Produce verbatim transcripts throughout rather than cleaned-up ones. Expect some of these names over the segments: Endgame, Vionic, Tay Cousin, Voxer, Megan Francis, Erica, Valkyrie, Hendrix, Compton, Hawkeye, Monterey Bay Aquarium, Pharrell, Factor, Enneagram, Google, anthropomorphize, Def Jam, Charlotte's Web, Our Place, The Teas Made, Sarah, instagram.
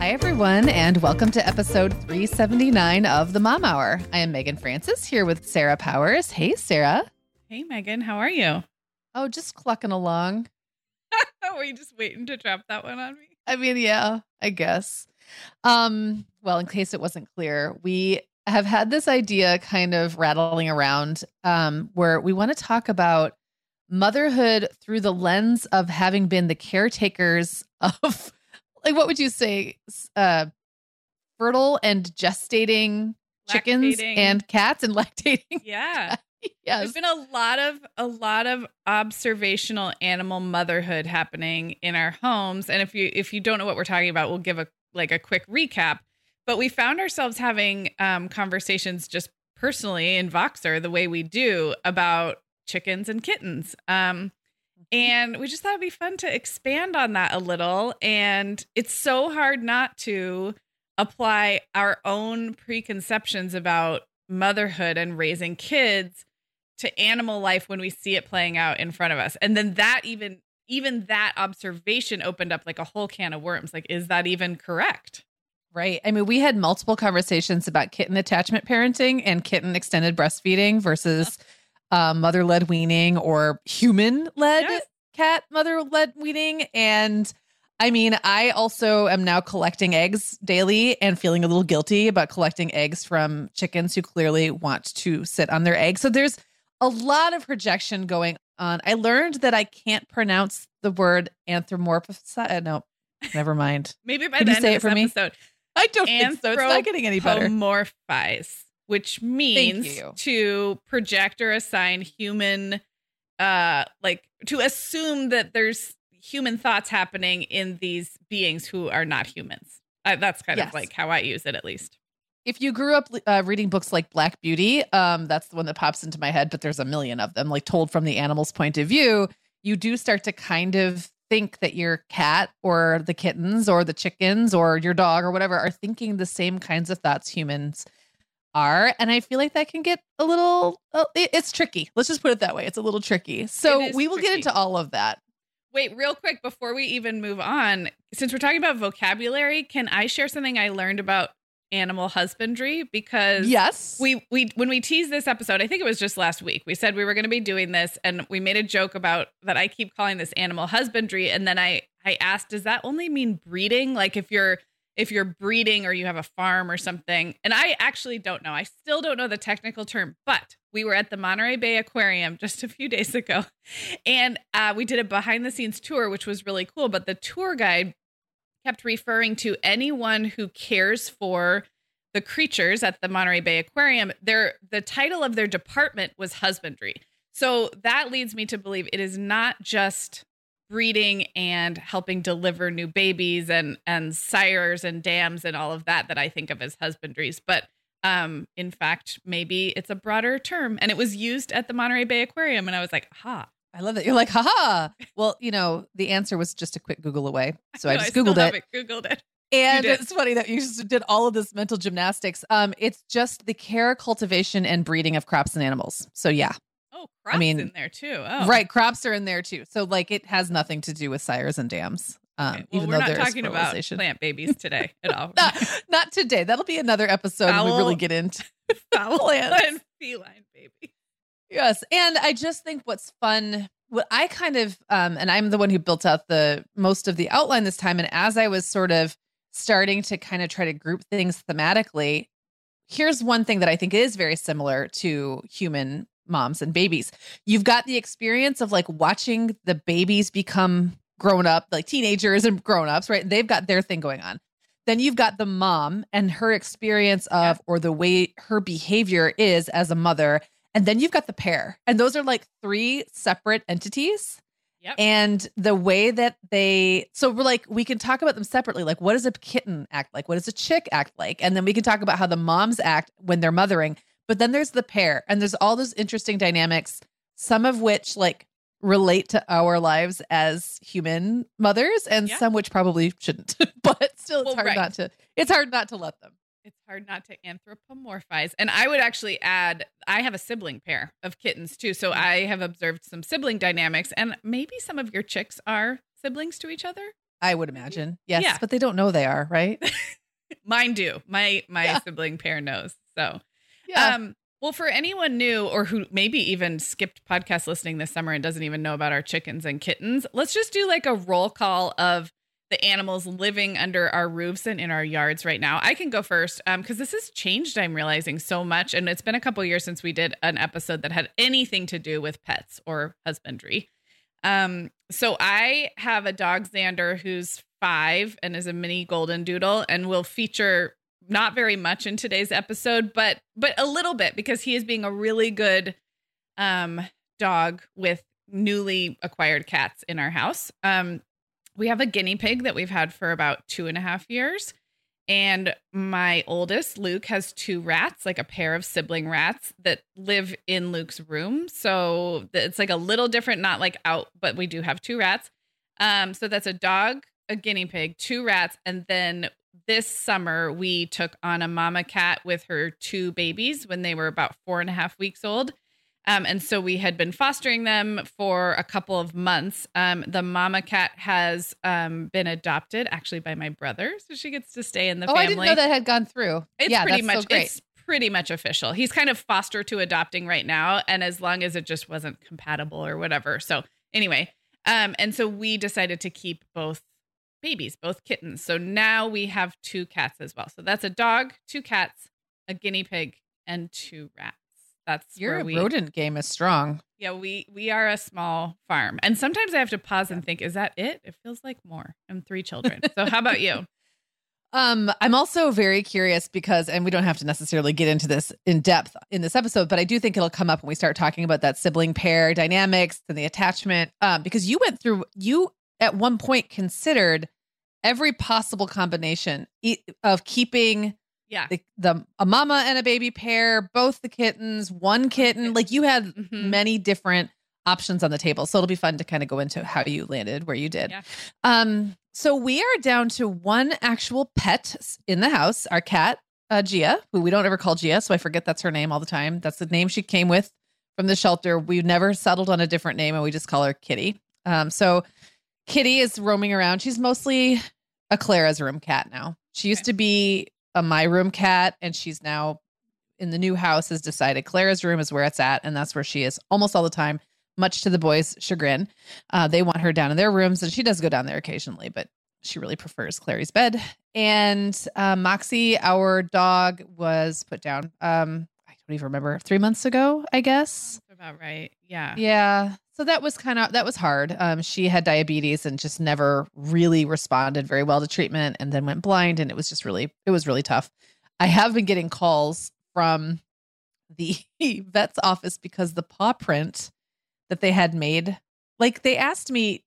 Hi, everyone, and welcome to episode three seventy-nine of the Mom Hour. I am Megan Francis here with Sarah Powers. Hey, Sarah. Hey, Megan. How are you? Oh, just clucking along. Were you just waiting to drop that one on me? I mean, yeah, I guess. Um, well, in case it wasn't clear, we have had this idea kind of rattling around um, where we want to talk about motherhood through the lens of having been the caretakers of... Like, what would you say? Uh, fertile and gestating lactating. Chickens and cats and lactating. Yeah. Yes. There's been a lot of, a lot of observational animal motherhood happening in our homes. And if you, if you don't know what we're talking about, we'll give a, like a quick recap, but we found ourselves having um, conversations just personally in Voxer, the way we do, about chickens and kittens. Um, And we just thought it'd be fun to expand on that a little. And it's so hard not to apply our own preconceptions about motherhood and raising kids to animal life when we see it playing out in front of us. And then that even, even that observation opened up like a whole can of worms. Like, is that even correct? Right. I mean, we had multiple conversations about kitten attachment parenting and kitten extended breastfeeding versus... Uh-huh. Uh, mother-led weaning or human-led yes. cat mother-led weaning. And I mean, I also am now collecting eggs daily and feeling a little guilty about collecting eggs from chickens who clearly want to sit on their eggs. So there's a lot of projection going on. I learned that I can't pronounce the word anthropomorphize. No, never mind. Maybe by Can the end say of this it for episode. Me? I don't think so. It's not getting any better. Anthropomorphize. Which means to project or assign human, uh, like to assume that there's human thoughts happening in these beings who are not humans. Uh, that's kind yes. of like how I use it, at least. If you grew up uh, reading books like Black Beauty, um, that's the one that pops into my head, but there's a million of them, like told from the animal's point of view, you do start to kind of think that your cat or the kittens or the chickens or your dog or whatever are thinking the same kinds of thoughts humans are. And I feel like that can get a little, uh, it, it's tricky. Let's just put it that way. It's a little tricky. So we will tricky. get into all of that. Wait, real quick, before we even move on, since we're talking about vocabulary, can I share something I learned about animal husbandry? Because yes, we, we, when we teased this episode, I think it was just last week, we said we were going to be doing this, and we made a joke about that. I keep calling this animal husbandry. And then I, I asked, does that only mean breeding? Like if you're if you're breeding or you have a farm or something. And I actually don't know. I still don't know the technical term, but we were at the Monterey Bay Aquarium just a few days ago. And uh, we did a behind the scenes tour, which was really cool. But the tour guide kept referring to anyone who cares for the creatures at the Monterey Bay Aquarium. Their, the title of their department was husbandry. So that leads me to believe it is not just breeding and helping deliver new babies and, and sires and dams and all of that that I think of as husbandries. But um, in fact, maybe it's a broader term. And it was used at the Monterey Bay Aquarium. And I was like, ha. I love that. You're like, haha. Well, you know, the answer was just a quick Google away. So I, know, I just I Googled it. it. Googled it. And it's funny that you just did all of this mental gymnastics. Um, it's just the care, cultivation, and breeding of crops and animals. So yeah. Oh, crops I mean, in there too. Oh. Right. Crops are in there too. So like it has nothing to do with sires and dams. Um, okay. Well, even we're though not talking about plant babies today at all. no, not today. That'll be another episode foul, when we really get into foul and feline baby. Yes. And I just think what's fun, what I kind of, um, and I'm the one who built out the most of the outline this time. And as I was sort of starting to kind of try to group things thematically, here's one thing that I think is very similar to human moms and babies. You've got the experience of like watching the babies become grown up, like teenagers and grownups, right? They've got their thing going on. Then you've got the mom and her experience of, yeah. or the way her behavior is as a mother. And then you've got the pair. And those are like three separate entities. Yep. And the way that they, so we're like, we can talk about them separately. Like, what does a kitten act like? What does a chick act like? And then we can talk about how the moms act when they're mothering. But then there's the pair. And there's all those interesting dynamics, some of which like relate to our lives as human mothers and yep. some which probably shouldn't. But still, it's well, hard right. not to, it's hard not to let them. It's hard not to anthropomorphize. And I would actually add, I have a sibling pair of kittens too. So I have observed some sibling dynamics, and maybe some of your chicks are siblings to each other. I would imagine. Yes. Yeah. But they don't know they are, right? Mine do. My, my yeah. sibling pair knows. So, yeah. um, well, for anyone new or who maybe even skipped podcast listening this summer and doesn't even know about our chickens and kittens, let's just do like a roll call of the animals living under our roofs and in our yards right now. I can go first um, because this has changed, I'm realizing, so much. And it's been a couple of years since we did an episode that had anything to do with pets or husbandry. Um, so I have a dog, Xander, who's five and is a mini golden doodle and will feature not very much in today's episode, but but a little bit because he is being a really good um, dog with newly acquired cats in our house. Um We have a guinea pig that we've had for about two and a half years. And my oldest, Luke, has two rats, like a pair of sibling rats that live in Luke's room. So it's like a little different, not like out, but we do have two rats. Um, so that's a dog, a guinea pig, two rats. And then this summer we took on a mama cat with her two babies when they were about four and a half weeks old. Um, and so we had been fostering them for a couple of months. Um, the mama cat has um, been adopted actually by my brother. So she gets to stay in the oh, family. Oh, I didn't know that had gone through. It's yeah, pretty that's much, so great. It's pretty much official. He's kind of foster to adopting right now. And as long as it just wasn't compatible or whatever. So anyway, um, and so we decided to keep both babies, both kittens. So now we have two cats as well. So that's a dog, two cats, a guinea pig, and two rats. That's your we, rodent game is strong. Yeah, we we are a small farm. And sometimes I have to pause and think, is that it? It feels like more. I'm three children. So how about you? Um, I'm also very curious because, and we don't have to necessarily get into this in depth in this episode, but I do think it'll come up when we start talking about that sibling pair dynamics and the attachment. Um, because you went through, you at one point considered every possible combination of keeping Yeah, the, the a mama and a baby pair, both the kittens, one kitten. Like you had mm-hmm. many different options on the table, so it'll be fun to kind of go into how you landed where you did. Yeah. Um, so we are down to one actual pet in the house, our cat uh, Gia, who we don't ever call Gia, so I forget that's her name all the time. That's the name she came with from the shelter. We never settled on a different name, and we just call her Kitty. Um, so Kitty is roaming around. She's mostly a Clara's room cat now. She used okay. to be. A my room cat, and she's now in the new house has decided Clara's room is where it's at, and that's where she is almost all the time, much to the boys' chagrin. Uh, they want her down in their rooms, and she does go down there occasionally, but she really prefers Clary's bed. And uh, Moxie, our dog, was put down, um, I don't even remember, three months ago, I guess. That's about right. Yeah. Yeah. So that was kind of, that was hard. Um, she had diabetes and just never really responded very well to treatment and then went blind. And it was just really, it was really tough. I have been getting calls from the vet's office because the paw print that they had made, like they asked me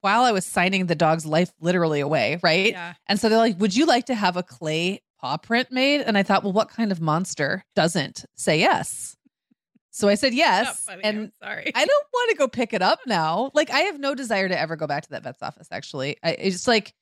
while I was signing the dog's life literally away, right? Yeah. And so they're like, would you like to have a clay paw print made? And I thought, well, what kind of monster doesn't say yes? So I said yes. Funny, and I'm sorry, I don't want to go pick it up now. Like, I have no desire to ever go back to that vet's office, actually. I, it's just like,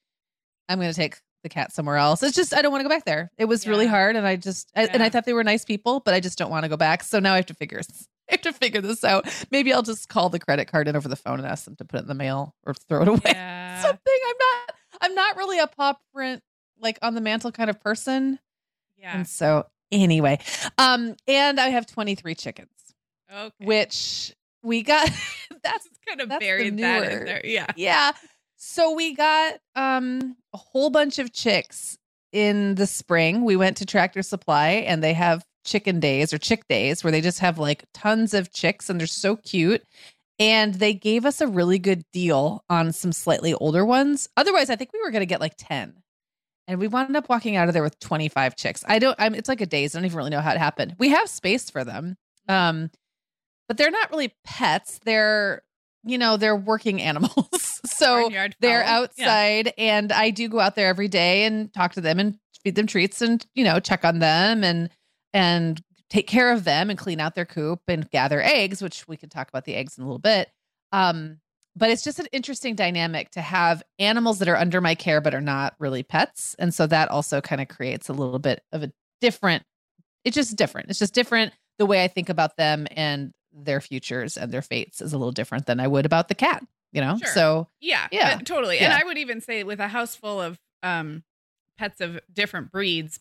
I'm going to take the cat somewhere else. It's just, I don't want to go back there. It was yeah. really hard. And I just, I, yeah. and I thought they were nice people, but I just don't want to go back. So now I have to figure I have to figure this out. Maybe I'll just call the credit card in over the phone and ask them to put it in the mail or throw it away. Yeah. Something. I'm not, I'm not really a paw print, like on the mantle kind of person. Yeah. And so anyway, um, and I have twenty-three chickens, okay. which we got, that's kind of that's buried the that in there. Yeah. Yeah. So we got, um, a whole bunch of chicks in the spring. We went to Tractor Supply and they have chicken days or chick days where they just have like tons of chicks and they're so cute. And they gave us a really good deal on some slightly older ones. Otherwise, I think we were going to get like ten. And we wound up walking out of there with twenty-five chicks. I don't, I'm, it's like a daze. I don't even really know how it happened. We have space for them. Um, but they're not really pets. They're, you know, they're working animals. So they're outside yeah. and I do go out there every day and talk to them and feed them treats and, you know, check on them and, and take care of them and clean out their coop and gather eggs, which we can talk about the eggs in a little bit. Um, But it's just an interesting dynamic to have animals that are under my care, but are not really pets. And so that also kind of creates a little bit of a different, it's just different. It's just different. The way I think about them and their futures and their fates is a little different than I would about the cat, you know? Sure. So yeah, yeah, totally. Yeah. And I would even say with a house full of um, pets of different breeds,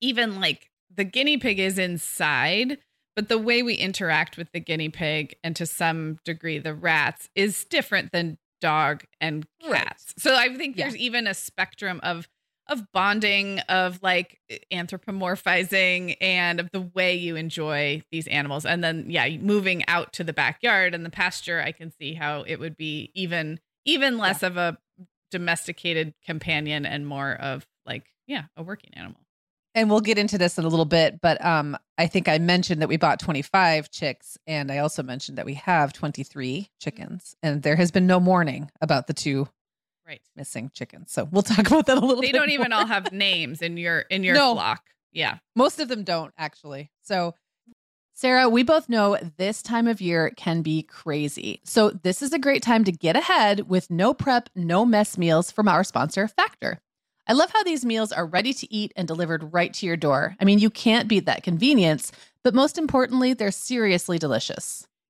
even like the guinea pig is inside, but the way we interact with the guinea pig and to some degree the rats is different than dog and cats. Right. So I think yeah. there's even a spectrum of of bonding, of like anthropomorphizing and of the way you enjoy these animals. And then, yeah, moving out to the backyard and the pasture, I can see how it would be even even less yeah. of a domesticated companion and more of like, yeah, a working animal. And we'll get into this in a little bit, but um, I think I mentioned that we bought twenty-five chicks, and I also mentioned that we have twenty-three chickens, and there has been no warning about the two right. missing chickens. So we'll talk about that a little they bit They don't more. Even all have names in your in your no, flock. Yeah. Most of them don't, actually. So, Sarah, we both know this time of year can be crazy. So this is a great time to get ahead with no prep, no mess meals from our sponsor, Factor. I love how these meals are ready to eat and delivered right to your door. I mean, you can't beat that convenience, but most importantly, they're seriously delicious.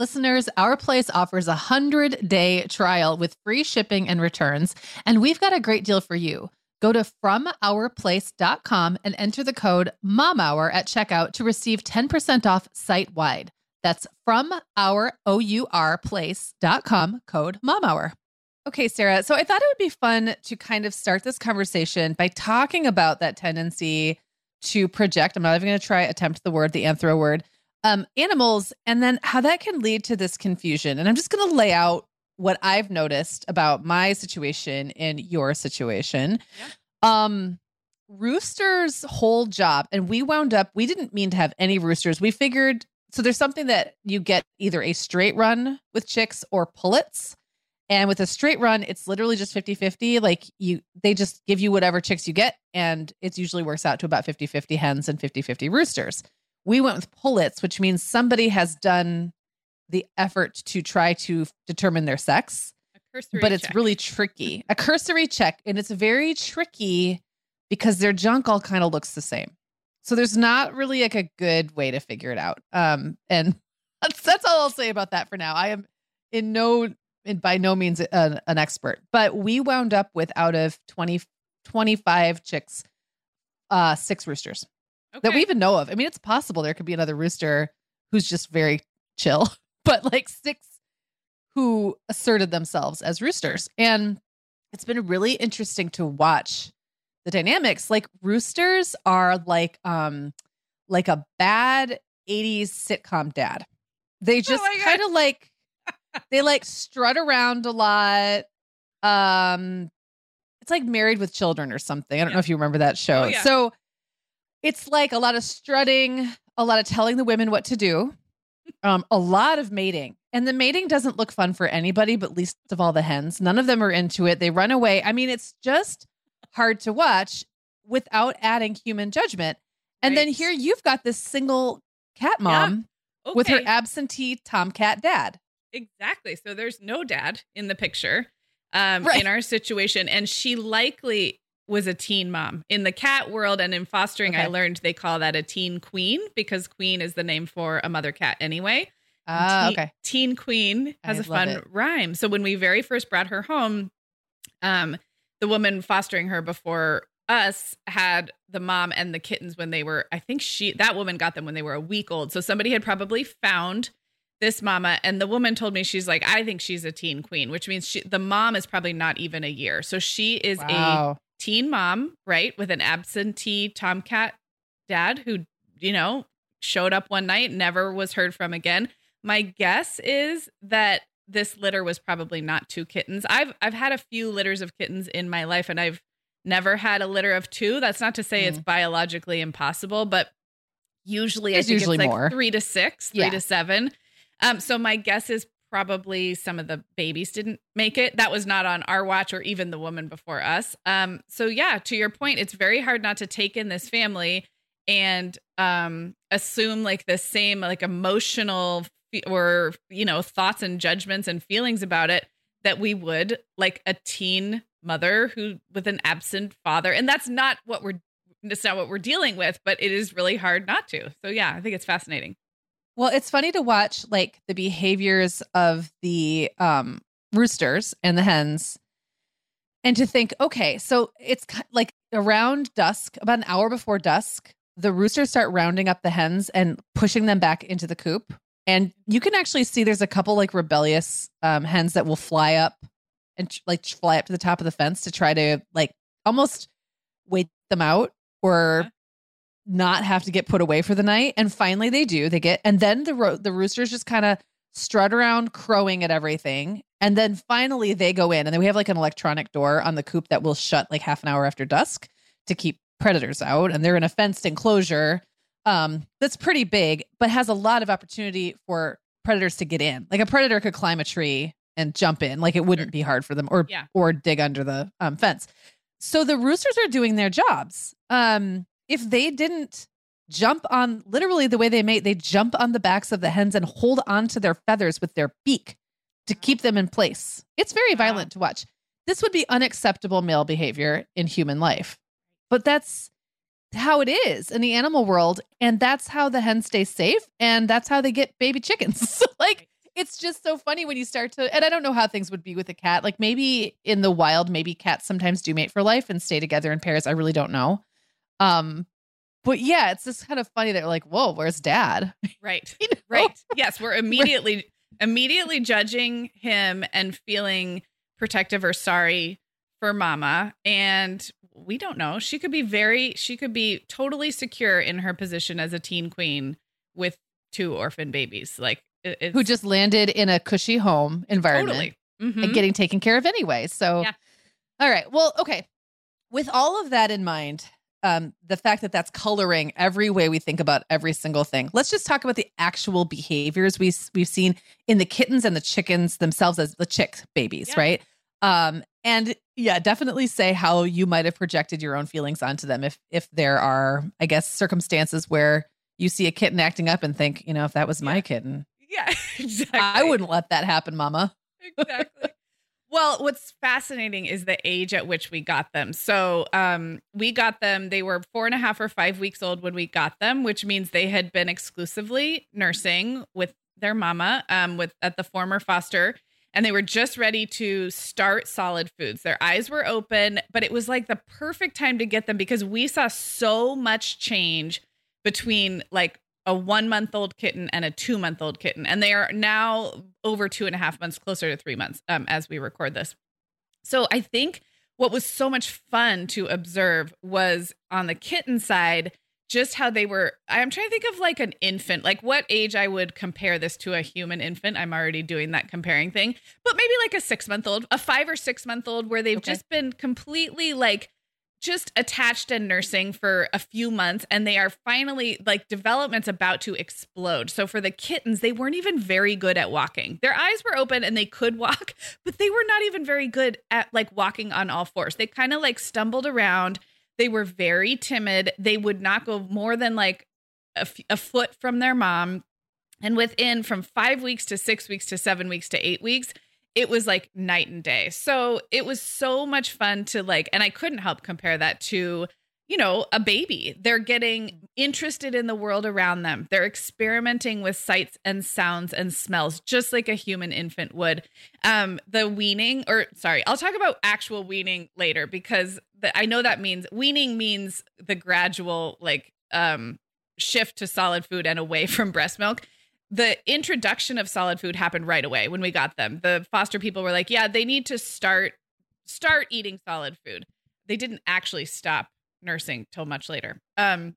Listeners, Our Place offers a hundred-day trial with free shipping and returns, and we've got a great deal for you. Go to from our place dot com and enter the code MOMHOUR at checkout to receive ten percent off site-wide. That's from our, O U R, place dot com, code MOMHOUR. Okay, Sarah, so I thought it would be fun to kind of start this conversation by talking about that tendency to project. I'm not even going to try attempt the word, the anthro word, um, animals, and then how that can lead to this confusion. And I'm just going to lay out what I've noticed about my situation and your situation. Yeah. Um, Rooster's whole job, and we wound up, we didn't mean to have any roosters. We figured, so there's something that you get either a straight run with chicks or pullets. And with a straight run, it's literally just fifty fifty. Like you, they just give you whatever chicks you get. And it usually works out to about fifty fifty hens and fifty fifty roosters. We went with pullets, which means somebody has done the effort to try to determine their sex, a cursory but it's check. Really tricky, a cursory check. And it's very tricky because their junk all kind of looks the same. So there's not really like a good way to figure it out. Um, and that's, that's all I'll say about that for now. I am in no and by no means an, an expert, but we wound up with out of twenty, twenty-five chicks, uh, six roosters okay. that we even know of. I mean, it's possible there could be another rooster who's just very chill, but like six who asserted themselves as roosters. And it's been really interesting to watch the dynamics. Like roosters are like, um, like a bad eighties sitcom dad. They just oh kind of like, they like strut around a lot. Um, it's like Married with Children or something. I don't yeah. know if you remember that show. Oh, yeah. So it's like a lot of strutting, a lot of telling the women what to do, um, a lot of mating. And the mating doesn't look fun for anybody, but least of all the hens. None of them are into it. They run away. I mean, it's just hard to watch without adding human judgment. And right. then here you've got this single cat mom yeah. okay. with her absentee tomcat dad. Exactly. So there's no dad in the picture um, right. in our situation. And she likely was a teen mom in the cat world. And in fostering, okay. I learned they call that a teen queen because queen is the name for a mother cat anyway. Uh, teen, okay. teen queen has I a fun it. rhyme. So when we very first brought her home, um, the woman fostering her before us had the mom and the kittens when they were, I think she, that woman got them when they were a week old. So somebody had probably found this mama. And the woman told me, she's like, I think she's a teen queen, which means she, the mom is probably not even a year. So she is wow. a teen mom, right? With an absentee tomcat dad who, you know, showed up one night, never was heard from again. My guess is that this litter was probably not two kittens. I've, I've had a few litters of kittens in my life and I've never had a litter of two. That's not to say mm. it's biologically impossible, but usually it's I think usually it's like more. three to six, three yeah. to seven. Um, so my guess is probably some of the babies didn't make it. That was not on our watch or even the woman before us. Um, so yeah, to your point, it's very hard not to take in this family and, um, assume like the same, like emotional fe- or, you know, thoughts and judgments and feelings about it that we would like a teen mother who with an absent father. And that's not what we're, that's not what we're dealing with, but it is really hard not to. So yeah, I think it's fascinating. Well, it's funny to watch like the behaviors of the um, roosters and the hens and to think, okay, so it's like around dusk, about an hour before dusk, the roosters start rounding up the hens and pushing them back into the coop. And you can actually see there's a couple like rebellious um, hens that will fly up and like fly up to the top of the fence to try to like almost wait them out or yeah. not have to get put away for the night. And finally they do, they get, and then the ro- the roosters just kind of strut around crowing at everything. And then finally they go in and then we have like an electronic door on the coop that will shut like half an hour after dusk to keep predators out. And they're in a fenced enclosure. Um, that's pretty big, but has a lot of opportunity for predators to get in. Like a predator could climb a tree and jump in. Like it wouldn't sure. be hard for them or, yeah. or dig under the um, fence. So the roosters are doing their jobs. Um, If they didn't jump on literally the way they mate, they jump on the backs of the hens and hold on to their feathers with their beak to keep them in place. It's very violent to watch. This would be unacceptable male behavior in human life, but that's how it is in the animal world. And that's how the hens stay safe. And that's how they get baby chickens. So, like, it's just so funny when you start to, and I don't know how things would be with a cat. Like maybe in the wild, maybe cats sometimes do mate for life and stay together in pairs. I really don't know. Um, But yeah, it's just kind of funny that we're like, whoa, where's dad? Right. You know? Right. Yes. We're immediately, immediately judging him and feeling protective or sorry for mama. And we don't know. She could be very, she could be totally secure in her position as a teen queen with two orphan babies. Like it's, who just landed in a cushy home environment, totally. Mm-hmm. And getting taken care of anyway. So, yeah. All right. Well, okay. With all of that in mind, Um, the fact that that's coloring every way we think about every single thing. Let's just talk about the actual behaviors we, we've seen in the kittens and the chickens themselves as the chick babies, yeah. Right? Um, and yeah, definitely say how you might have projected your own feelings onto them if if there are, I guess, circumstances where you see a kitten acting up and think, you know, if that was my yeah. kitten. Yeah, exactly. I wouldn't let that happen, mama. Exactly. Well, what's fascinating is the age at which we got them. So um, we got them. They were four and a half or five weeks old when we got them, which means they had been exclusively nursing with their mama um, with at the former foster. And they were just ready to start solid foods. Their eyes were open, but it was like the perfect time to get them because we saw so much change between like a one month old kitten and a two month old kitten. And they are now over two and a half months, closer to three months um, as we record this. So I think what was so much fun to observe was on the kitten side, just how they were. I'm trying to think of like an infant, like what age I would compare this to a human infant. I'm already doing that comparing thing, but maybe like a six month old, a five or six month old where they've okay. just been completely like just attached and nursing for a few months. And they are finally like development's about to explode. So for the kittens, they weren't even very good at walking. Their eyes were open and they could walk, but they were not even very good at like walking on all fours. They kind of like stumbled around. They were very timid. They would not go more than like a, f- a foot from their mom. And within from five weeks to six weeks to seven weeks to eight weeks, it was like night and day. So it was so much fun to like, and I couldn't help compare that to, you know, a baby. They're getting interested in the world around them. They're experimenting with sights and sounds and smells, just like a human infant would. Um, the weaning, or sorry, I'll talk about actual weaning later because the, I know that means weaning means the gradual like um, shift to solid food and away from breast milk. The introduction of solid food happened right away when we got them. The foster people were like, yeah, they need to start, start eating solid food. They didn't actually stop nursing till much later. Um,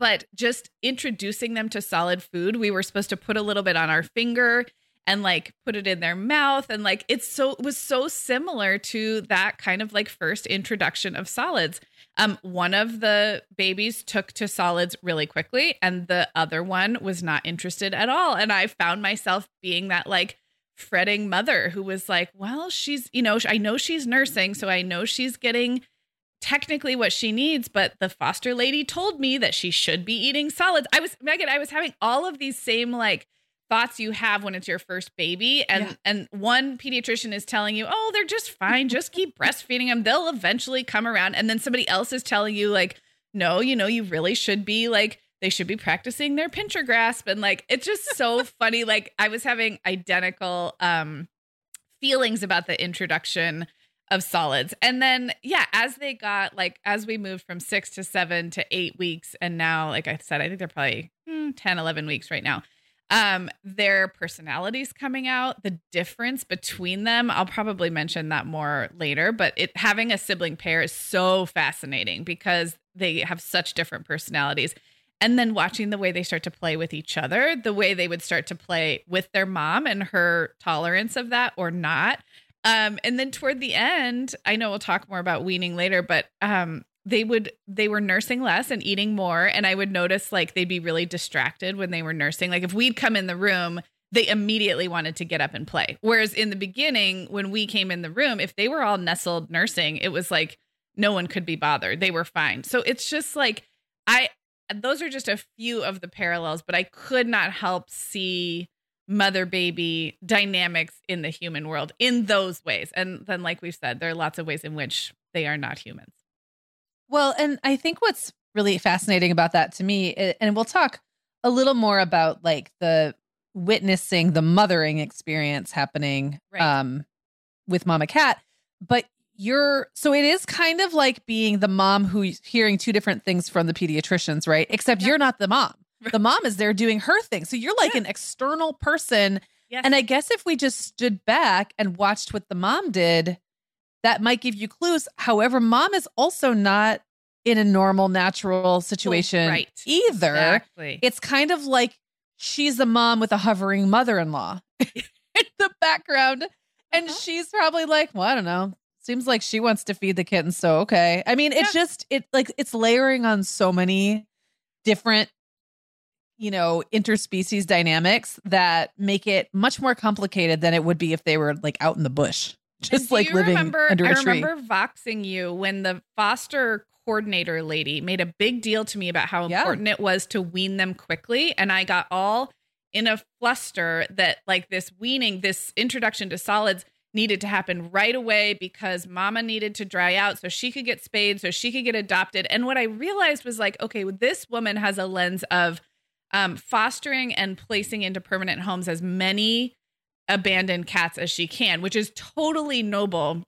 but just introducing them to solid food, we were supposed to put a little bit on our finger and like put it in their mouth. And like, it's so, it was so similar to that kind of like first introduction of solids. Um, one of the babies took to solids really quickly and the other one was not interested at all. And I found myself being that like fretting mother who was like, well, she's, you know, I know she's nursing, so I know she's getting technically what she needs, but the foster lady told me that she should be eating solids. I was, Megan, I was having all of these same like thoughts you have when it's your first baby. And, yeah. and one pediatrician is telling you, oh, they're just fine. Just keep breastfeeding them. They'll eventually come around. And then somebody else is telling you like, no, you know, you really should be like, they should be practicing their pincher grasp. And like, it's just so funny. Like I was having identical um, feelings about the introduction of solids. And then, yeah, as they got, like, as we moved from six to seven to eight weeks. And now, like I said, I think they're probably hmm, ten, eleven weeks right now. Um, their personalities coming out, the difference between them. I'll probably mention that more later, but it having a sibling pair is so fascinating because they have such different personalities. And then watching the way they start to play with each other, the way they would start to play with their mom and her tolerance of that or not. Um, and then toward the end, I know we'll talk more about weaning later, but, um, they would, they were nursing less and eating more. And I would notice like, they'd be really distracted when they were nursing. Like if we'd come in the room, they immediately wanted to get up and play. Whereas in the beginning, when we came in the room, if they were all nestled nursing, it was like, no one could be bothered. They were fine. So it's just like, I, those are just a few of the parallels, but I could not help see mother baby dynamics in the human world in those ways. And then, like we've said, there are lots of ways in which they are not humans. Well, and I think what's really fascinating about that to me, and we'll talk a little more about like the witnessing the mothering experience happening right. um, with Mama Cat. But you're, so it is kind of like being the mom who's hearing two different things from the pediatricians, right? Except yeah. you're not the mom. Right. The mom is there doing her thing. So you're like yeah. an external person. Yes. And I guess if we just stood back and watched what the mom did, that might give you clues. However, mom is also not in a normal, natural situation right. either. Exactly. It's kind of like she's the mom with a hovering mother-in-law in the background. And uh-huh. she's probably like, well, I don't know. Seems like she wants to feed the kitten. So, okay. I mean, yeah. it's just, it like it's layering on so many different, you know, interspecies dynamics that make it much more complicated than it would be if they were like out in the bush. Just like living remember, under a tree. I remember voxing you when the foster coordinator lady made a big deal to me about how important yeah. it was to wean them quickly. And I got all in a fluster that like this weaning, this introduction to solids needed to happen right away because mama needed to dry out so she could get spayed, so she could get adopted. And what I realized was like, okay, well, this woman has a lens of um, fostering and placing into permanent homes as many abandoned cats as she can, which is totally noble.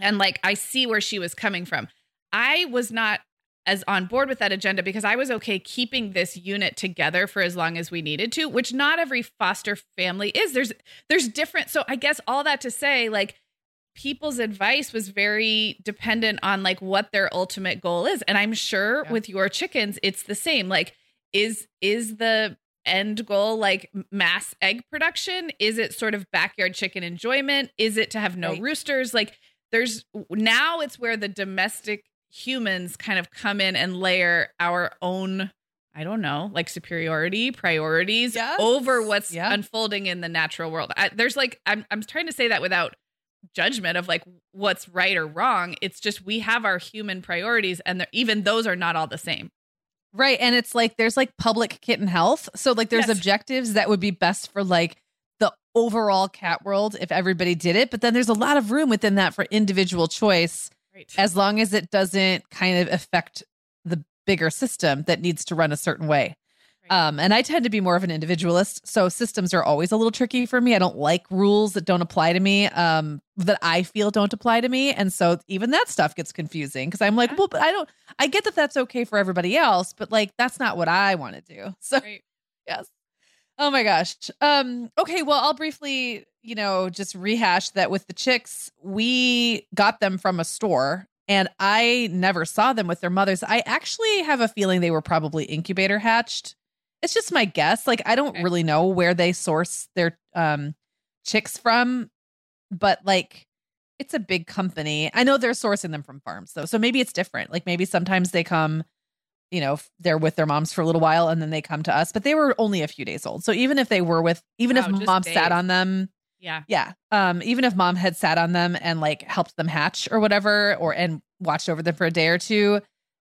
And like, I see where she was coming from. I was not as on board with that agenda because I was okay keeping this unit together for as long as we needed to, which not every foster family is. There's, there's different. So I guess all that to say, like, people's advice was very dependent on like what their ultimate goal is. And I'm sure yeah. with your chickens, it's the same. Like, is, is the end goal like mass egg production? Is it sort of backyard chicken enjoyment? Is it to have no right. roosters? Like, there's, now it's where the domestic humans kind of come in and layer our own, I don't know, like superiority priorities yes. over what's yeah. unfolding in the natural world. I, there's like, I'm, I'm trying to say that without judgment of like what's right or wrong. It's just, we have our human priorities and even those are not all the same. Right. And it's like, there's like public kitten health. So like there's yes. objectives that would be best for like the overall cat world if everybody did it. But then there's a lot of room within that for individual choice right. as long as it doesn't kind of affect the bigger system that needs to run a certain way. Right. Um, and I tend to be more of an individualist. So systems are always a little tricky for me. I don't like rules that don't apply to me, um, that I feel don't apply to me. And so even that stuff gets confusing because I'm like, yeah. well, but I don't, I get that that's okay for everybody else, but like, that's not what I want to do. So right. yes. Oh my gosh. Um, okay. Well, I'll briefly, you know, just rehash that with the chicks, we got them from a store and I never saw them with their mothers. I actually have a feeling they were probably incubator hatched. It's just my guess. Like, I don't okay. really know where they source their, um, chicks from, but like, it's a big company. I know they're sourcing them from farms though. So maybe it's different. Like maybe sometimes they come, you know, they're with their moms for a little while and then they come to us, but they were only a few days old. So even if they were with, even wow, if mom days. sat on them, yeah, yeah. Um, even if mom had sat on them and like helped them hatch or whatever, or, and watched over them for a day or two,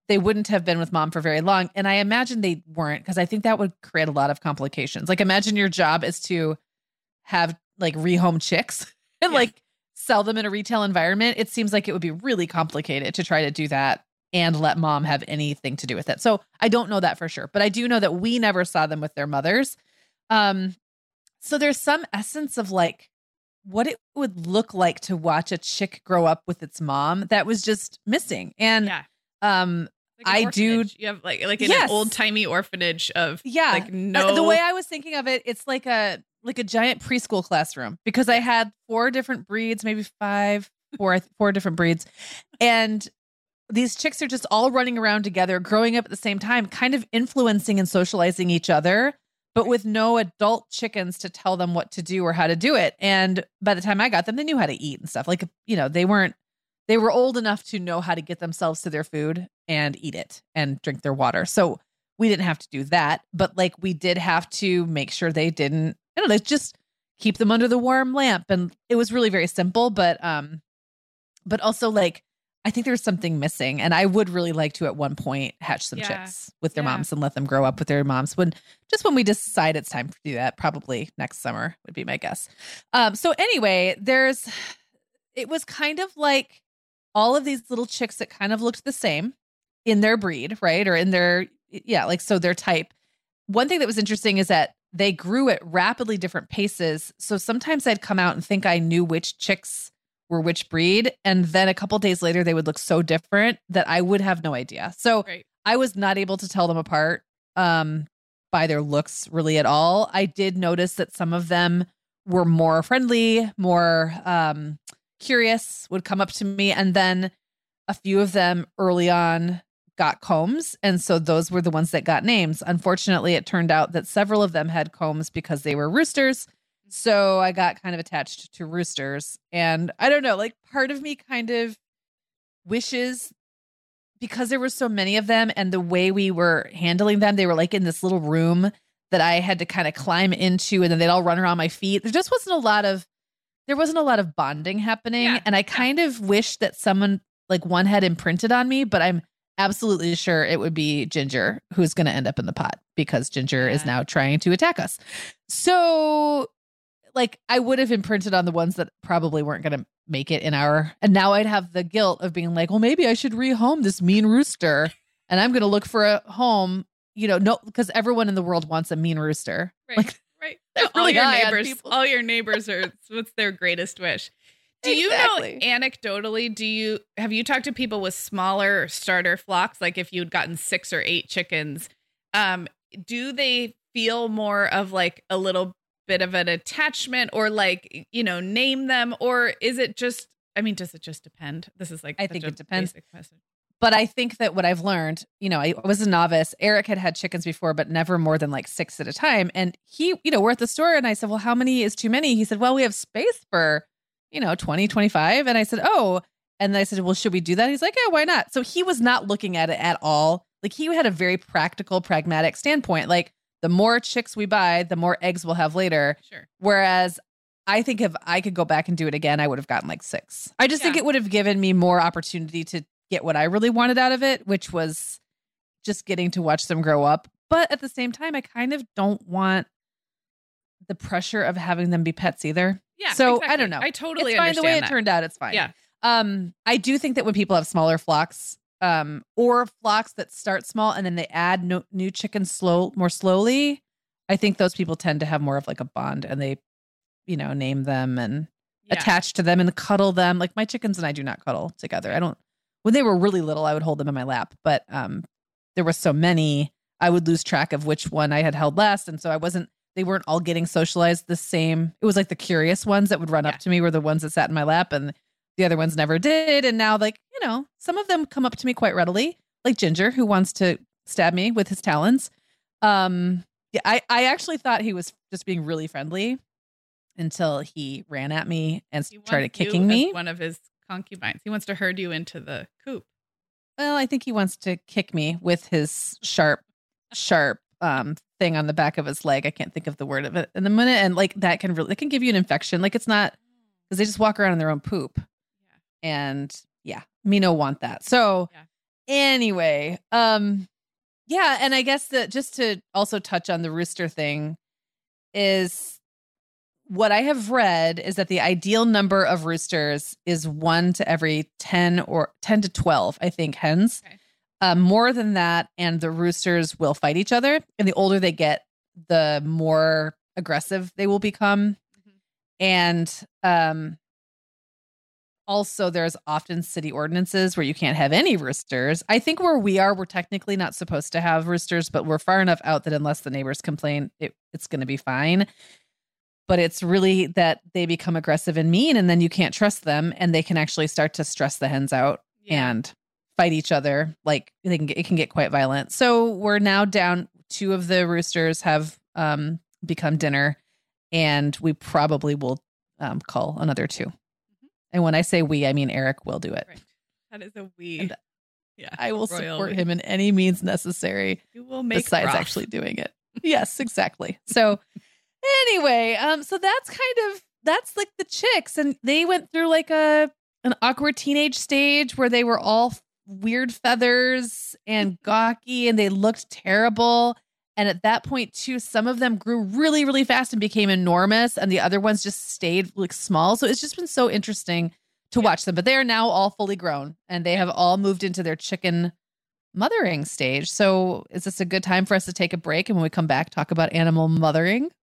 they wouldn't have been with mom for very long. And I imagine they weren't, because I think that would create a lot of complications. Like imagine your job is to have like rehome chicks and yeah. like sell them in a retail environment. It seems like it would be really complicated to try to do that and let mom have anything to do with it. So I don't know that for sure, but I do know that we never saw them with their mothers. Um, so there's some essence of like what it would look like to watch a chick grow up with its mom that was just missing. And yeah. um, like I orphanage. do. You have like, like in yes. an old timey orphanage of yeah. like no. The way I was thinking of it, it's like a, like a giant preschool classroom because I had four different breeds, maybe five, four, four different breeds. And these chicks are just all running around together, growing up at the same time, kind of influencing and socializing each other, but with no adult chickens to tell them what to do or how to do it. And by the time I got them, they knew how to eat and stuff. Like, you know, they weren't, they were old enough to know how to get themselves to their food and eat it and drink their water. So we didn't have to do that, but like we did have to make sure they didn't, I don't know, just keep them under the warm lamp. And it was really very simple, but, um, but also like, I think there's something missing, and I would really like to at one point hatch some yeah. chicks with their yeah. moms and let them grow up with their moms. When just when we decide it's time to do that, probably next summer would be my guess. Um, so anyway, there's it was kind of like all of these little chicks that kind of looked the same in their breed, right, or in their yeah, like so their type. One thing that was interesting is that they grew at rapidly different paces. So sometimes I'd come out and think I knew which chicks were which breed. And then a couple days later, they would look so different that I would have no idea. So right. I was not able to tell them apart um, by their looks really at all. I did notice that some of them were more friendly, more um, curious, would come up to me. And then a few of them early on got combs. And so those were the ones that got names. Unfortunately, it turned out that several of them had combs because they were roosters. So I got kind of attached to roosters. And I don't know, like part of me kind of wishes, because there were so many of them and the way we were handling them, they were like in this little room that I had to kind of climb into, and then they'd all run around my feet. There just wasn't a lot of, there wasn't a lot of bonding happening. Yeah. And I kind of wish that someone like one had imprinted on me, but I'm absolutely sure it would be Ginger who's going to end up in the pot because Ginger yeah. is now trying to attack us. So like I would have imprinted on the ones that probably weren't going to make it in our, and now I'd have the guilt of being like, well, maybe I should rehome this mean rooster and I'm going to look for a home, you know, no, because everyone in the world wants a mean rooster. Right. Like, right. All, really your neighbors, all your neighbors are, what's their greatest wish. Do you exactly. know anecdotally, do you, have you talked to people with smaller starter flocks? Like if you'd gotten six or eight chickens, um, do they feel more of like a little bit of an attachment or like, you know, name them, or is it just, I mean, does it just depend? This is like, I think it depends. But I think that what I've learned, you know, I was a novice. Eric had had chickens before, but never more than like six at a time. And he, you know, we're at the store and I said, well, how many is too many? He said, well, we have space for, you know, twenty, twenty-five. And I said, oh, and then I said, well, should we do that? He's like, yeah, why not? So he was not looking at it at all. Like he had a very practical, pragmatic standpoint. Like the more chicks we buy, the more eggs we'll have later. Sure. Whereas I think if I could go back and do it again, I would have gotten like six. I just yeah. think it would have given me more opportunity to get what I really wanted out of it, which was just getting to watch them grow up. But at the same time, I kind of don't want the pressure of having them be pets either. Yeah. So exactly. I don't know. I totally it's fine. Understand the way that. It turned out, it's fine. Yeah. Um, I do think that when people have smaller flocks, um, or flocks that start small and then they add no, new chickens slow more slowly, I think those people tend to have more of like a bond, and they, you know, name them and yeah. attach to them and cuddle them. Like my chickens and I do not cuddle together. I don't. When they were really little, I would hold them in my lap, but um, there were so many, I would lose track of which one I had held last, and so I wasn't. They weren't all getting socialized the same. It was like the curious ones that would run yeah. up to me were the ones that sat in my lap, and the other ones never did. And now, like, you know, some of them come up to me quite readily, like Ginger, who wants to stab me with his talons. Um, yeah, I, I actually thought he was just being really friendly until he ran at me and he started kicking me. One of his concubines. He wants to herd you into the coop. Well, I think he wants to kick me with his sharp, sharp, um, thing on the back of his leg. I can't think of the word of it in the minute. And like that can really, it can give you an infection. Like it's not, because they just walk around in their own poop. Yeah. And yeah, me no want that. So yeah. anyway, um, yeah. And I guess that just to also touch on the rooster thing is what I have read is that the ideal number of roosters is one to every ten or ten to twelve, I think, hens. Okay. Uh, more than that, and the roosters will fight each other. And the older they get, the more aggressive they will become. Mm-hmm. And um, also, there's often city ordinances where you can't have any roosters. I think where we are, we're technically not supposed to have roosters, but we're far enough out that unless the neighbors complain, it, it's going to be fine. But it's really that they become aggressive and mean, and then you can't trust them, and they can actually start to stress the hens out. Yeah. And fight each other. Like they can get, it can get quite violent. So we're now down two of the roosters have um, become dinner, and we probably will um, call another two. Mm-hmm. And when I say we, I mean Eric will do it. Right. That is a we. And yeah, I will support we. him in any means necessary. You will make besides broth. Actually doing it. Yes, exactly. So anyway, um, so that's kind of that's like the chicks, and they went through like a an awkward teenage stage where they were all weird feathers and gawky, and they looked terrible. And at that point too, some of them grew really, really fast and became enormous, and the other ones just stayed like small. So it's just been so interesting to watch them, but they are now all fully grown, and they have all moved into their chicken mothering stage. So is this a good time for us to take a break, and when we come back, talk about animal mothering?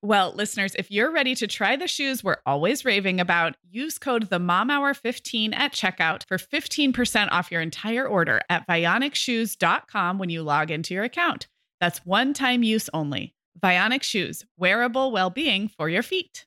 Well, listeners, if you're ready to try the shoes we're always raving about, use code the mom hour fifteen at checkout for fifteen percent off your entire order at vionic shoes dot com when you log into your account. That's one-time use only. Vionic Shoes, wearable well-being for your feet.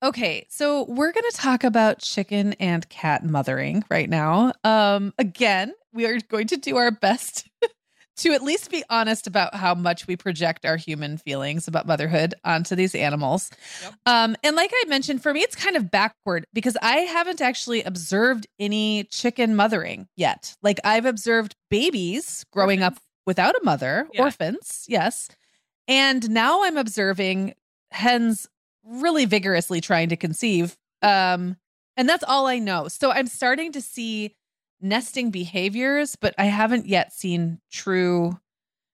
Okay, so we're going to talk about chicken and cat mothering right now. Um, again, we are going to do our best to at least be honest about how much we project our human feelings about motherhood onto these animals. Yep. Um, and like I mentioned, for me, it's kind of backward because I haven't actually observed any chicken mothering yet. Like I've observed babies growing orphans. Up without a mother, yeah. Orphans, yes. And now I'm observing hens really vigorously trying to conceive. Um, and that's all I know. So I'm starting to see nesting behaviors, but I haven't yet seen true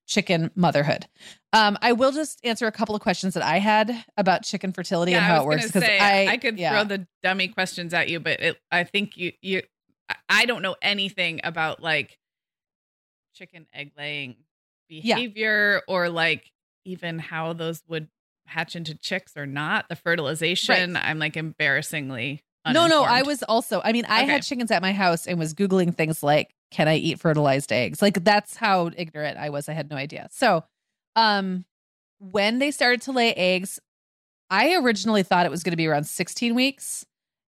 chicken motherhood. Um, I will just answer a couple of questions that I had about chicken fertility yeah, and how it works. Because I, I could yeah. throw the dummy questions at you, but it, I think you, you, I don't know anything about like chicken egg laying behavior yeah. or like even how those would hatch into chicks or not, the fertilization. Right. I'm like embarrassingly uninformed. No, no, I was also, I mean, I okay. had chickens at my house and was Googling things like, can I eat fertilized eggs? Like that's how ignorant I was. I had no idea. So um, when they started to lay eggs, I originally thought it was going to be around sixteen weeks.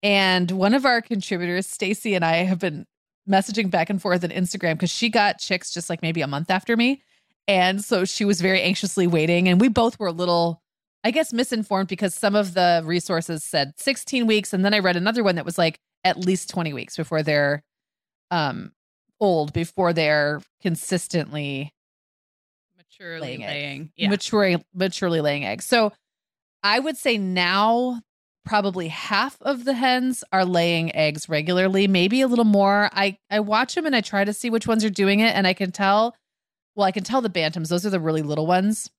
And one of our contributors, Stacy, and I have been messaging back and forth on Instagram because she got chicks just like maybe a month after me. And so she was very anxiously waiting. And we both were a little, I guess, misinformed because some of the resources said sixteen weeks. And then I read another one that was like at least twenty weeks before they're um, old, before they're consistently maturely laying, laying. Yeah. Maturely, maturely laying eggs. So I would say now probably half of the hens are laying eggs regularly, maybe a little more. I, I watch them and I try to see which ones are doing it. And I can tell, well, I can tell the bantams, those are the really little ones.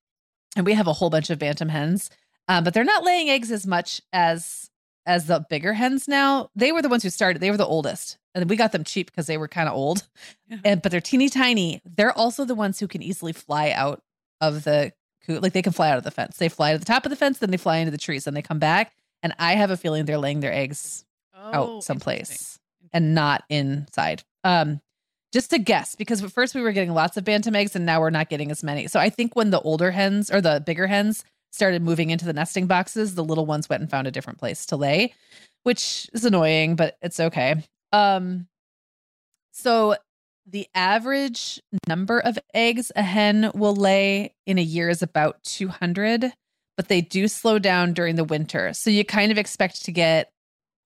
And we have a whole bunch of bantam hens, um, but they're not laying eggs as much as as the bigger hens now. They were the ones who started. They were the oldest. And we got them cheap because they were kind of old. Yeah. And but they're teeny tiny. They're also the ones who can easily fly out of the coop. Like they can fly out of the fence. They fly to the top of the fence, then they fly into the trees, then they come back. And I have a feeling they're laying their eggs oh, out someplace and not inside. Um, just a guess, because at first we were getting lots of bantam eggs and now we're not getting as many. So I think when the older hens or the bigger hens started moving into the nesting boxes, the little ones went and found a different place to lay, which is annoying, but it's okay. Um, so the average number of eggs a hen will lay in a year is about two hundred, but they do slow down during the winter. So you kind of expect to get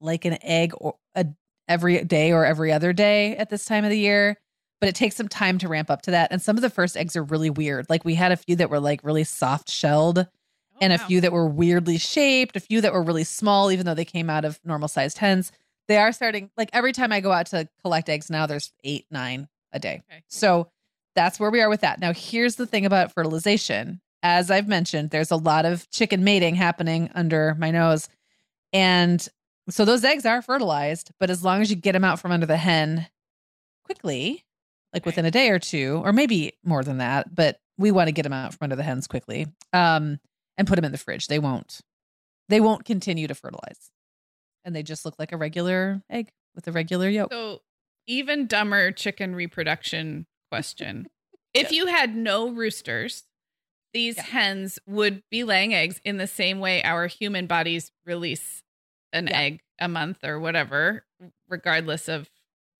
like an egg or a, every day or every other day at this time of the year, but it takes some time to ramp up to that. And some of the first eggs are really weird. Like we had a few that were like really soft shelled. And a wow. few that were weirdly shaped, a few that were really small, even though they came out of normal sized hens. They are starting, like every time I go out to collect eggs now, there's eight, nine a day. Okay. So that's where we are with that. Now, here's the thing about fertilization. As I've mentioned, there's a lot of chicken mating happening under my nose. And so those eggs are fertilized, but as long as you get them out from under the hen quickly, like okay. within a day or two, or maybe more than that, but we want to get them out from under the hens quickly. Um, And put them in the fridge. They won't. They won't continue to fertilize. And they just look like a regular egg with a regular yolk. So even dumber chicken reproduction question. If yeah. you had no roosters, these yeah. hens would be laying eggs in the same way our human bodies release an yeah. egg a month or whatever, regardless of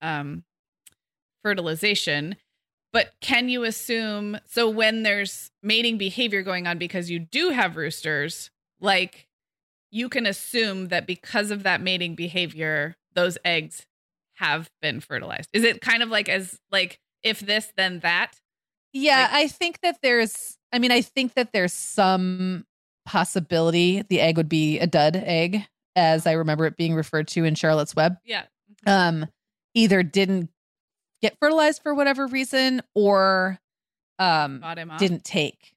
um, fertilization. But can you assume, so when there's mating behavior going on because you do have roosters, like you can assume that because of that mating behavior, those eggs have been fertilized. Is it kind of like as like, if this, then that? Yeah, like, I think that there's, I mean, I think that there's some possibility the egg would be a dud egg, as I remember it being referred to in Charlotte's Web. Yeah. Um, either didn't get fertilized for whatever reason, or um, didn't take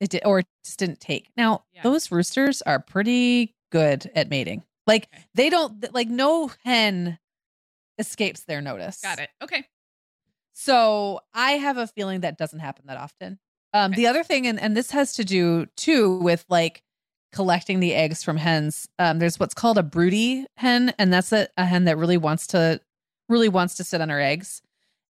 it, did, or just didn't take. Now yeah. those roosters are pretty good at mating. Like okay. they don't like no hen escapes their notice. Got it. Okay. So I have a feeling that doesn't happen that often. Um, okay. The other thing, and, and this has to do too with like collecting the eggs from hens. Um, there's what's called a broody hen, and that's a, a hen that really wants to really wants to sit on her eggs.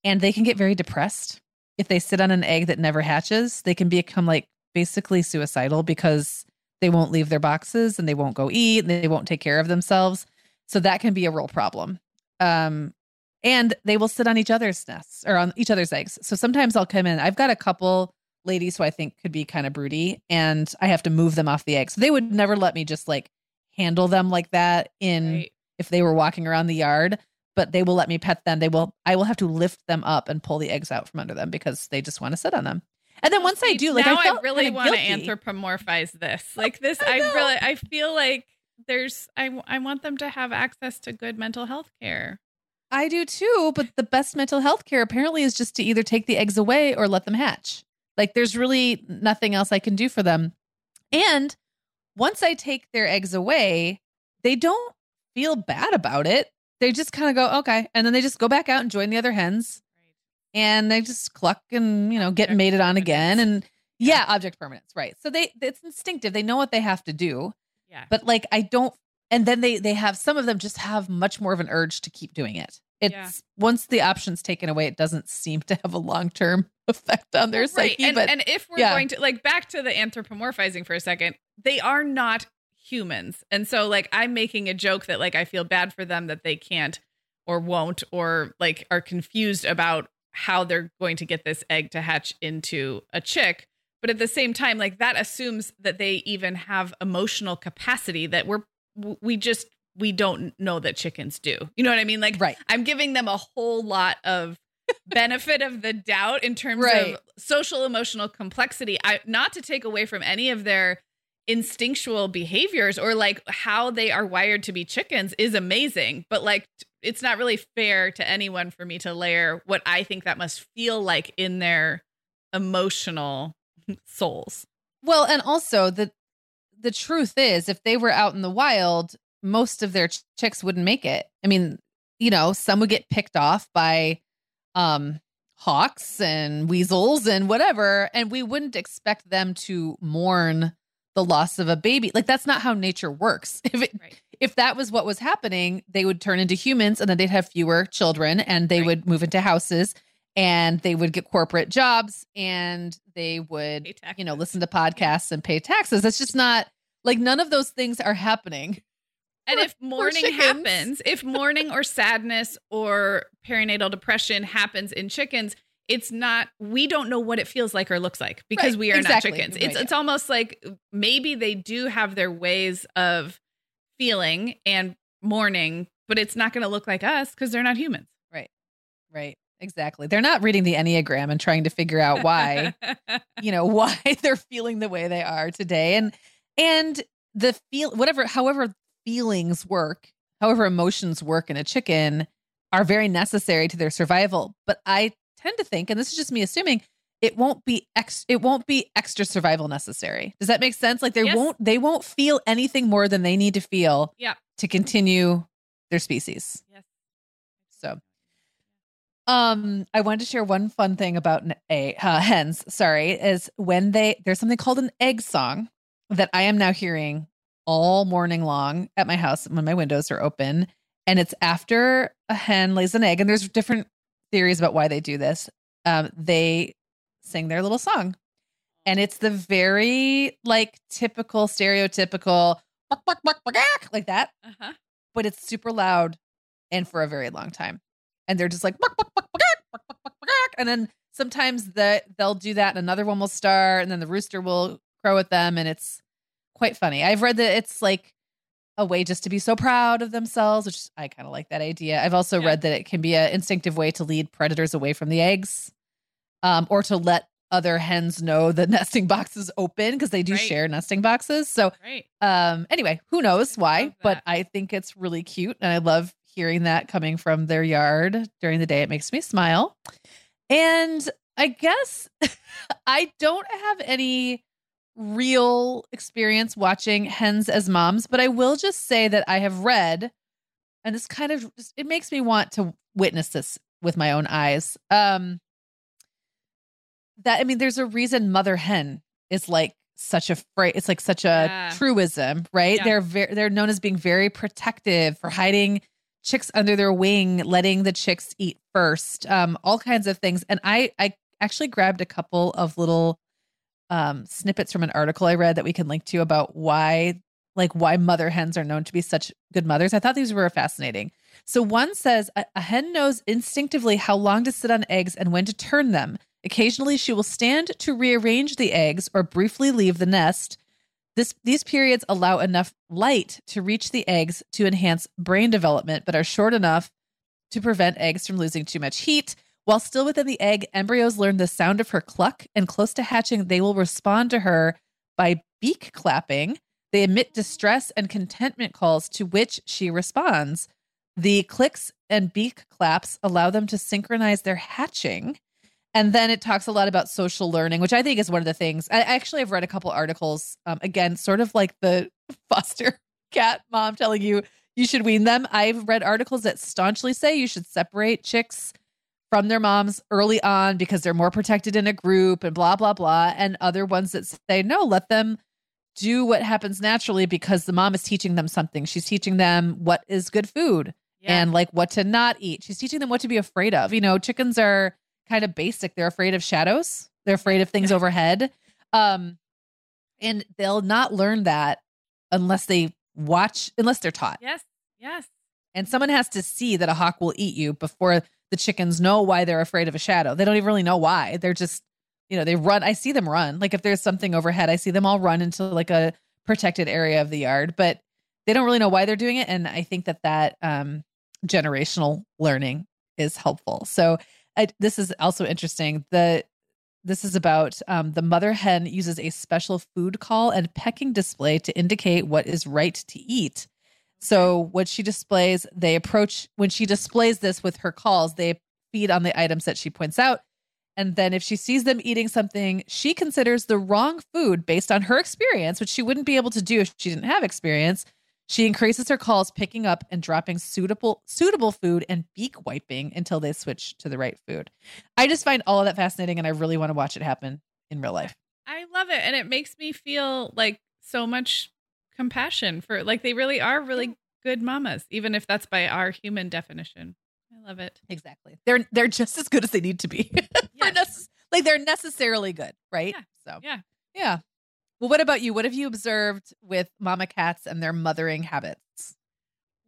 And they can get very depressed if they sit on an egg that never hatches. They can become like basically suicidal because they won't leave their boxes and they won't go eat and they won't take care of themselves. So that can be a real problem. Um, and they will sit on each other's nests or on each other's eggs. So sometimes I'll come in. I've got a couple ladies who I think could be kind of broody, and I have to move them off the eggs. So they would never let me just like handle them like that in right. if they were walking around the yard. But they will let me pet them. They will, I will have to lift them up and pull the eggs out from under them because they just want to sit on them. And then once I do, like, now I, felt I really want to anthropomorphize this. Like this, I, I really, I feel like there's, I, I want them to have access to good mental health care. I do too. But the best mental health care apparently is just to either take the eggs away or let them hatch. Like there's really nothing else I can do for them. And once I take their eggs away, they don't feel bad about it. They just kind of go, okay. And then they just go back out and join the other hens and they just cluck and, you know, get object mated on again. And yeah, yeah, object permanence. Right. So they, it's instinctive. They know what they have to do, yeah. but like, I don't, and then they, they have, some of them just have much more of an urge to keep doing it. It's yeah. once the option's taken away, it doesn't seem to have a long-term effect on their psyche. Right. And, but, and if we're yeah. going to like back to the anthropomorphizing for a second, they are not humans. And so like, I'm making a joke that like, I feel bad for them that they can't or won't, or like are confused about how they're going to get this egg to hatch into a chick. But at the same time, like that assumes that they even have emotional capacity that we're, we just, we don't know that chickens do. You know what I mean? Like right. I'm giving them a whole lot of benefit of the doubt in terms right. of social emotional complexity. I, not to take away from any of their instinctual behaviors or like how they are wired to be chickens is amazing, but like it's not really fair to anyone for me to layer what I think that must feel like in their emotional souls. Well, and also the the truth is if they were out in the wild, most of their ch- chicks wouldn't make it. I mean, you know, some would get picked off by um hawks and weasels and whatever, and we wouldn't expect them to mourn the loss of a baby. Like, that's not how nature works. If it, right. if that was what was happening, they would turn into humans and then they'd have fewer children and they right. would move into houses and they would get corporate jobs and they would, you know, listen to podcasts and pay taxes. That's just not like none of those things are happening. And if mourning happens, if mourning or sadness or perinatal depression happens in chickens, it's not, we don't know what it feels like or looks like because right, we are exactly. not chickens. Right, it's yeah. it's almost like maybe they do have their ways of feeling and mourning, but it's not going to look like us because they're not humans. Right. Right. Exactly. They're not reading the Enneagram and trying to figure out why, you know, why they're feeling the way they are today. And, and the feel, whatever, however feelings work, however emotions work in a chicken are very necessary to their survival. But I tend to think, and this is just me assuming, it won't be ex- it won't be extra survival necessary. Does that make sense? Like they yes. won't they won't feel anything more than they need to feel yeah. to continue their species. Yes. So um I wanted to share one fun thing about a uh, hens, sorry, is when they there's something called an egg song that I am now hearing all morning long at my house when my windows are open, and it's after a hen lays an egg, and there's different theories about why they do this. Um, they sing their little song, and it's the very like typical stereotypical buck, buck, buck, buck, like that, uh-huh. but it's super loud and for a very long time. And they're just like, buck, buck, buck, buck, buck, buck, buck, buck. And then sometimes the, they'll do that and another one will start and then the rooster will crow at them. And it's quite funny. I've read that it's like a way just to be so proud of themselves, which I kind of like that idea. I've also yeah. read that it can be an instinctive way to lead predators away from the eggs, um, or to let other hens know the nesting box is open because they do right. share nesting boxes. So right. um, anyway, who knows why, but I think it's really cute. And I love hearing that coming from their yard during the day. It makes me smile. And I guess I don't have any real experience watching hens as moms, but I will just say that I have read, and this kind of, it makes me want to witness this with my own eyes. Um, that, I mean, there's a reason mother hen is like such a phrase. It's like such a yeah. truism, right? Yeah. They're very, they're known as being very protective, for hiding chicks under their wing, letting the chicks eat first, um, all kinds of things. And I, I actually grabbed a couple of little Um, snippets from an article I read that we can link to about why, like why mother hens are known to be such good mothers. I thought these were fascinating. So one says a, a hen knows instinctively how long to sit on eggs and when to turn them. Occasionally she will stand to rearrange the eggs or briefly leave the nest. This, these periods allow enough light to reach the eggs to enhance brain development, but are short enough to prevent eggs from losing too much heat. While still within the egg, embryos learn the sound of her cluck, and close to hatching, they will respond to her by beak clapping. They emit distress and contentment calls to which she responds. The clicks and beak claps allow them to synchronize their hatching. And then it talks a lot about social learning, which I think is one of the things. I actually have read a couple articles, um, again, sort of like the foster cat mom telling you you should wean them. I've read articles that staunchly say you should separate chicks from their moms early on because they're more protected in a group and blah, blah, blah. And other ones that say, no, let them do what happens naturally because the mom is teaching them something. She's teaching them what is good food yeah. and like what to not eat. She's teaching them what to be afraid of. You know, chickens are kind of basic. They're afraid of shadows. They're afraid of things overhead. Um, and they'll not learn that unless they watch, unless they're taught. Yes. Yes. And someone has to see that a hawk will eat you before the chickens know why they're afraid of a shadow. They don't even really know why. They're just, you know, they run. I see them run. Like if there's something overhead, I see them all run into like a protected area of the yard, but they don't really know why they're doing it. And I think that that um, generational learning is helpful. So I, this is also interesting. The This is about um, the mother hen uses a special food call and pecking display to indicate what is right to eat. So what she displays, they approach, when she displays this with her calls, they feed on the items that she points out. And then if she sees them eating something she considers the wrong food based on her experience, which she wouldn't be able to do if she didn't have experience, she increases her calls, picking up and dropping suitable suitable food and beak wiping until they switch to the right food. I just find all of that fascinating, and I really want to watch it happen in real life. I love it. And it makes me feel like so much compassion for, like, they really are really good mamas, even if that's by our human definition. I love it. Exactly. They're they're just as good as they need to be. Yes. nece- like they're necessarily good, right? Yeah. So yeah, yeah. Well, what about you? What have you observed with mama cats and their mothering habits?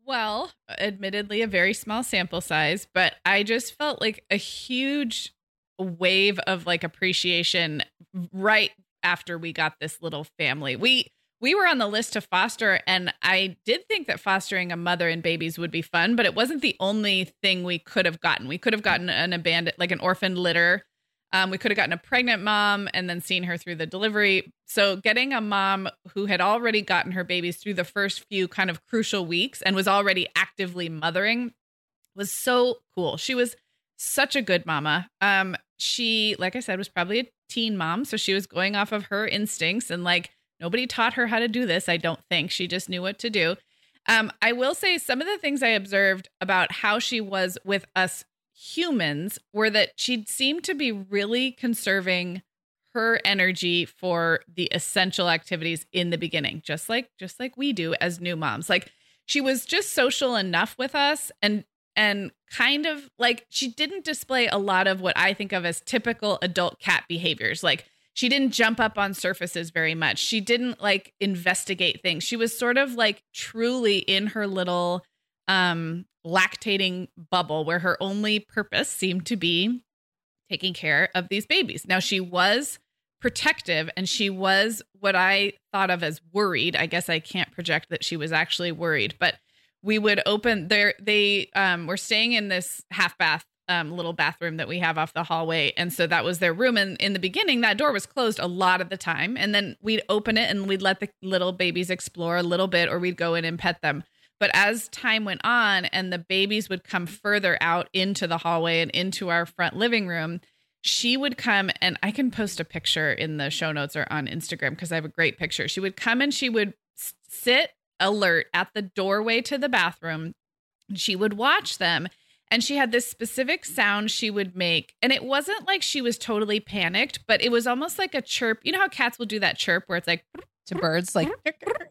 Well, admittedly, a very small sample size, but I just felt like a huge wave of like appreciation right after we got this little family. We we were on the list to foster, and I did think that fostering a mother and babies would be fun, but it wasn't the only thing we could have gotten. We could have gotten an abandoned, like an orphaned litter. Um, we could have gotten a pregnant mom and then seen her through the delivery. So getting a mom who had already gotten her babies through the first few kind of crucial weeks and was already actively mothering was so cool. She was such a good mama. Um, she, like I said, was probably a teen mom. So she was going off of her instincts, and like, nobody taught her how to do this. I don't think she just knew what to do. Um, I will say some of the things I observed about how she was with us humans were that she seemed to be really conserving her energy for the essential activities in the beginning, just like, just like we do as new moms. Like, she was just social enough with us, and, and kind of like, she didn't display a lot of what I think of as typical adult cat behaviors. Like, she didn't jump up on surfaces very much. She didn't like investigate things. She was sort of like truly in her little um, lactating bubble where her only purpose seemed to be taking care of these babies. Now, she was protective, and she was what I thought of as worried. I guess I can't project that she was actually worried, but we would open there. They um, were staying in this half bath Um, little bathroom that we have off the hallway. And so that was their room. And in the beginning, that door was closed a lot of the time. And then we'd open it and we'd let the little babies explore a little bit, or we'd go in and pet them. But as time went on and the babies would come further out into the hallway and into our front living room, she would come, and I can post a picture in the show notes or on Instagram because I have a great picture. She would come and she would sit alert at the doorway to the bathroom, and she would watch them. And she had this specific sound she would make. And it wasn't like she was totally panicked, but it was almost like a chirp. You know how cats will do that chirp where it's like to birds, like,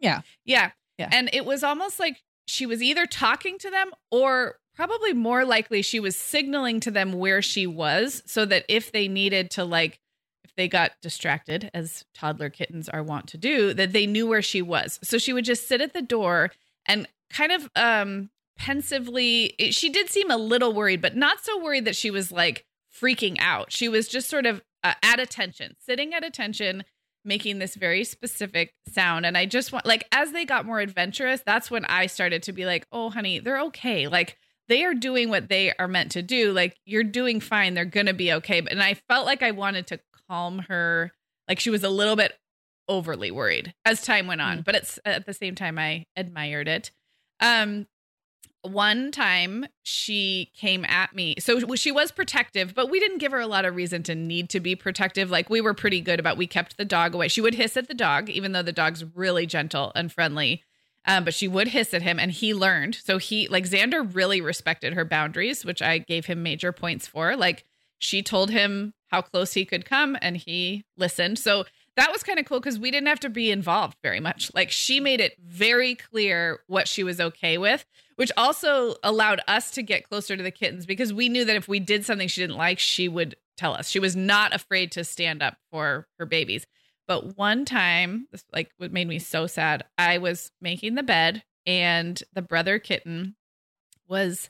yeah, yeah. Yeah. And it was almost like she was either talking to them, or probably more likely she was signaling to them where she was, so that if they needed to, like, if they got distracted, as toddler kittens are wont to do, that they knew where she was. So she would just sit at the door and kind of, um, pensively, she did seem a little worried, but not so worried that she was like freaking out. She was just sort of uh, at attention, sitting at attention, making this very specific sound. And I just want, like, as they got more adventurous, that's when I started to be like, oh, honey, they're okay. Like, they are doing what they are meant to do. Like, you're doing fine. They're going to be okay. But, and I felt like I wanted to calm her. Like, she was a little bit overly worried as time went on, mm-hmm. but it's at the same time, I admired it. Um, One time she came at me. So she was protective, but we didn't give her a lot of reason to need to be protective. Like, we were pretty good about, we kept the dog away. She would hiss at the dog, even though the dog's really gentle and friendly. Um, but she would hiss at him, and he learned. So he, like, Xander really respected her boundaries, which I gave him major points for. Like, she told him how close he could come, and he listened. So that was kind of cool, because we didn't have to be involved very much. Like, she made it very clear what she was okay with, which also allowed us to get closer to the kittens, because we knew that if we did something she didn't like, she would tell us. She was not afraid to stand up for her babies. But one time, this, like, what made me so sad, I was making the bed, and the brother kitten was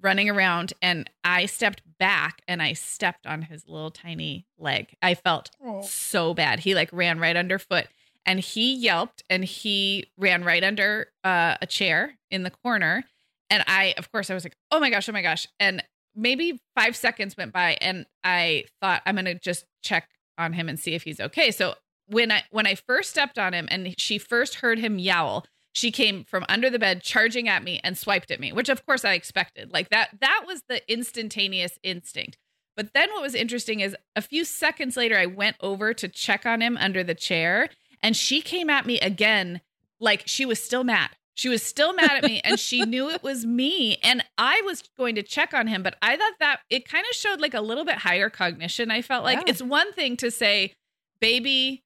running around, and I stepped back and I stepped on his little tiny leg. I felt oh. so bad. He like ran right underfoot, and he yelped, and he ran right under uh, a chair in the corner. And I, of course I was like, oh my gosh, oh my gosh. And maybe five seconds went by, and I thought, I'm going to just check on him and see if he's okay. So when I, when I first stepped on him and she first heard him yowl, she came from under the bed, charging at me, and swiped at me, which of course I expected. Like that, that was the instantaneous instinct. But then what was interesting is a few seconds later, I went over to check on him under the chair, and she came at me again. Like, she was still mad. She was still mad at me, and she knew it was me, and I was going to check on him. But I thought that it kind of showed like a little bit higher cognition. I felt like yeah. It's one thing to say, baby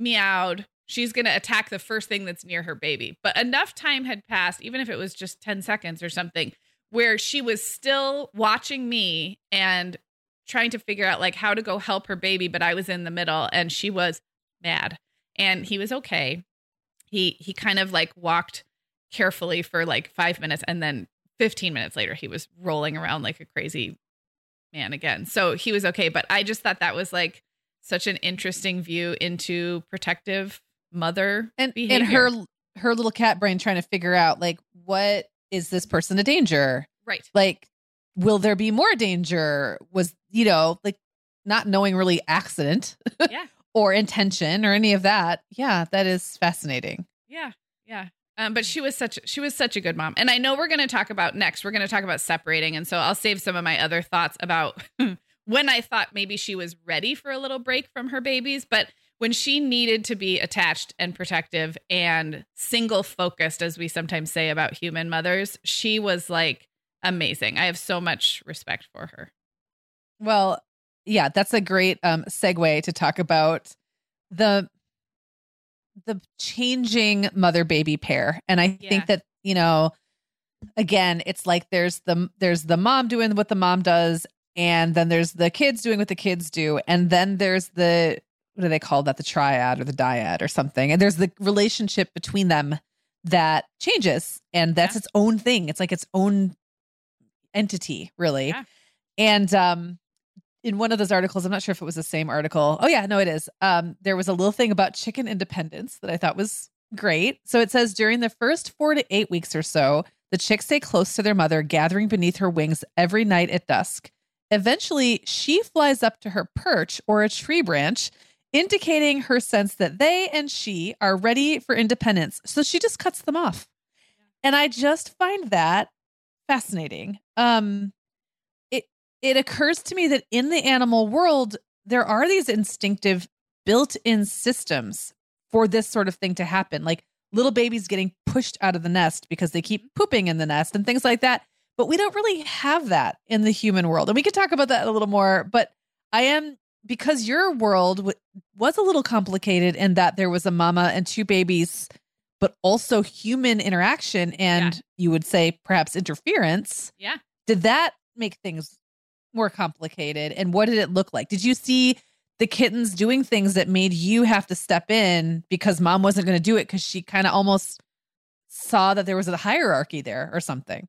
meowed, she's going to attack the first thing that's near her baby. But enough time had passed, even if it was just ten seconds or something, where she was still watching me and trying to figure out like how to go help her baby. But I was in the middle and she was mad, and he was okay. He, he kind of like walked carefully for like five minutes. And then fifteen minutes later, he was rolling around like a crazy man again. So he was okay. But I just thought that was like such an interesting view into protective mother and behavior. And her, her little cat brain trying to figure out like, what is this person a danger? Right. Like, will there be more danger? Was, you know, like not knowing really accident yeah. or intention or any of that. Yeah. That is fascinating. Yeah. Yeah. Um, but she was such, she was such a good mom. And I know we're going to talk about next, we're going to talk about separating. And so I'll save some of my other thoughts about when I thought maybe she was ready for a little break from her babies, but when she needed to be attached and protective and single focused, as we sometimes say about human mothers, she was like amazing. I have so much respect for her. Well, yeah, that's a great um, segue to talk about the, the changing mother baby pair. And I yeah. think that, you know, again, it's like, there's the, there's the mom doing what the mom does. And then there's the kids doing what the kids do. And then there's the, what do they call that? The triad or the dyad or something. And there's the relationship between them that changes, and that's yeah. its own thing. It's like its own entity, really. Yeah. And, um, in one of those articles, I'm not sure if it was the same article. Oh yeah, no, it is. Um, there was a little thing about chicken independence that I thought was great. So it says during the first four to eight weeks or so, the chicks stay close to their mother, gathering beneath her wings every night at dusk. Eventually she flies up to her perch or a tree branch, indicating her sense that they and she are ready for independence. So she just cuts them off. And I just find that fascinating. Um, it, it occurs to me that in the animal world, there are these instinctive built-in systems for this sort of thing to happen. Like little babies getting pushed out of the nest because they keep pooping in the nest and things like that. But we don't really have that in the human world. And we could talk about that a little more, but I am, because your world w- was a little complicated in that there was a mama and two babies, but also human interaction and yeah. you would say perhaps interference. Yeah. Did that make things more complicated? And what did it look like? Did you see the kittens doing things that made you have to step in because mom wasn't going to do it because she kind of almost saw that there was a hierarchy there or something?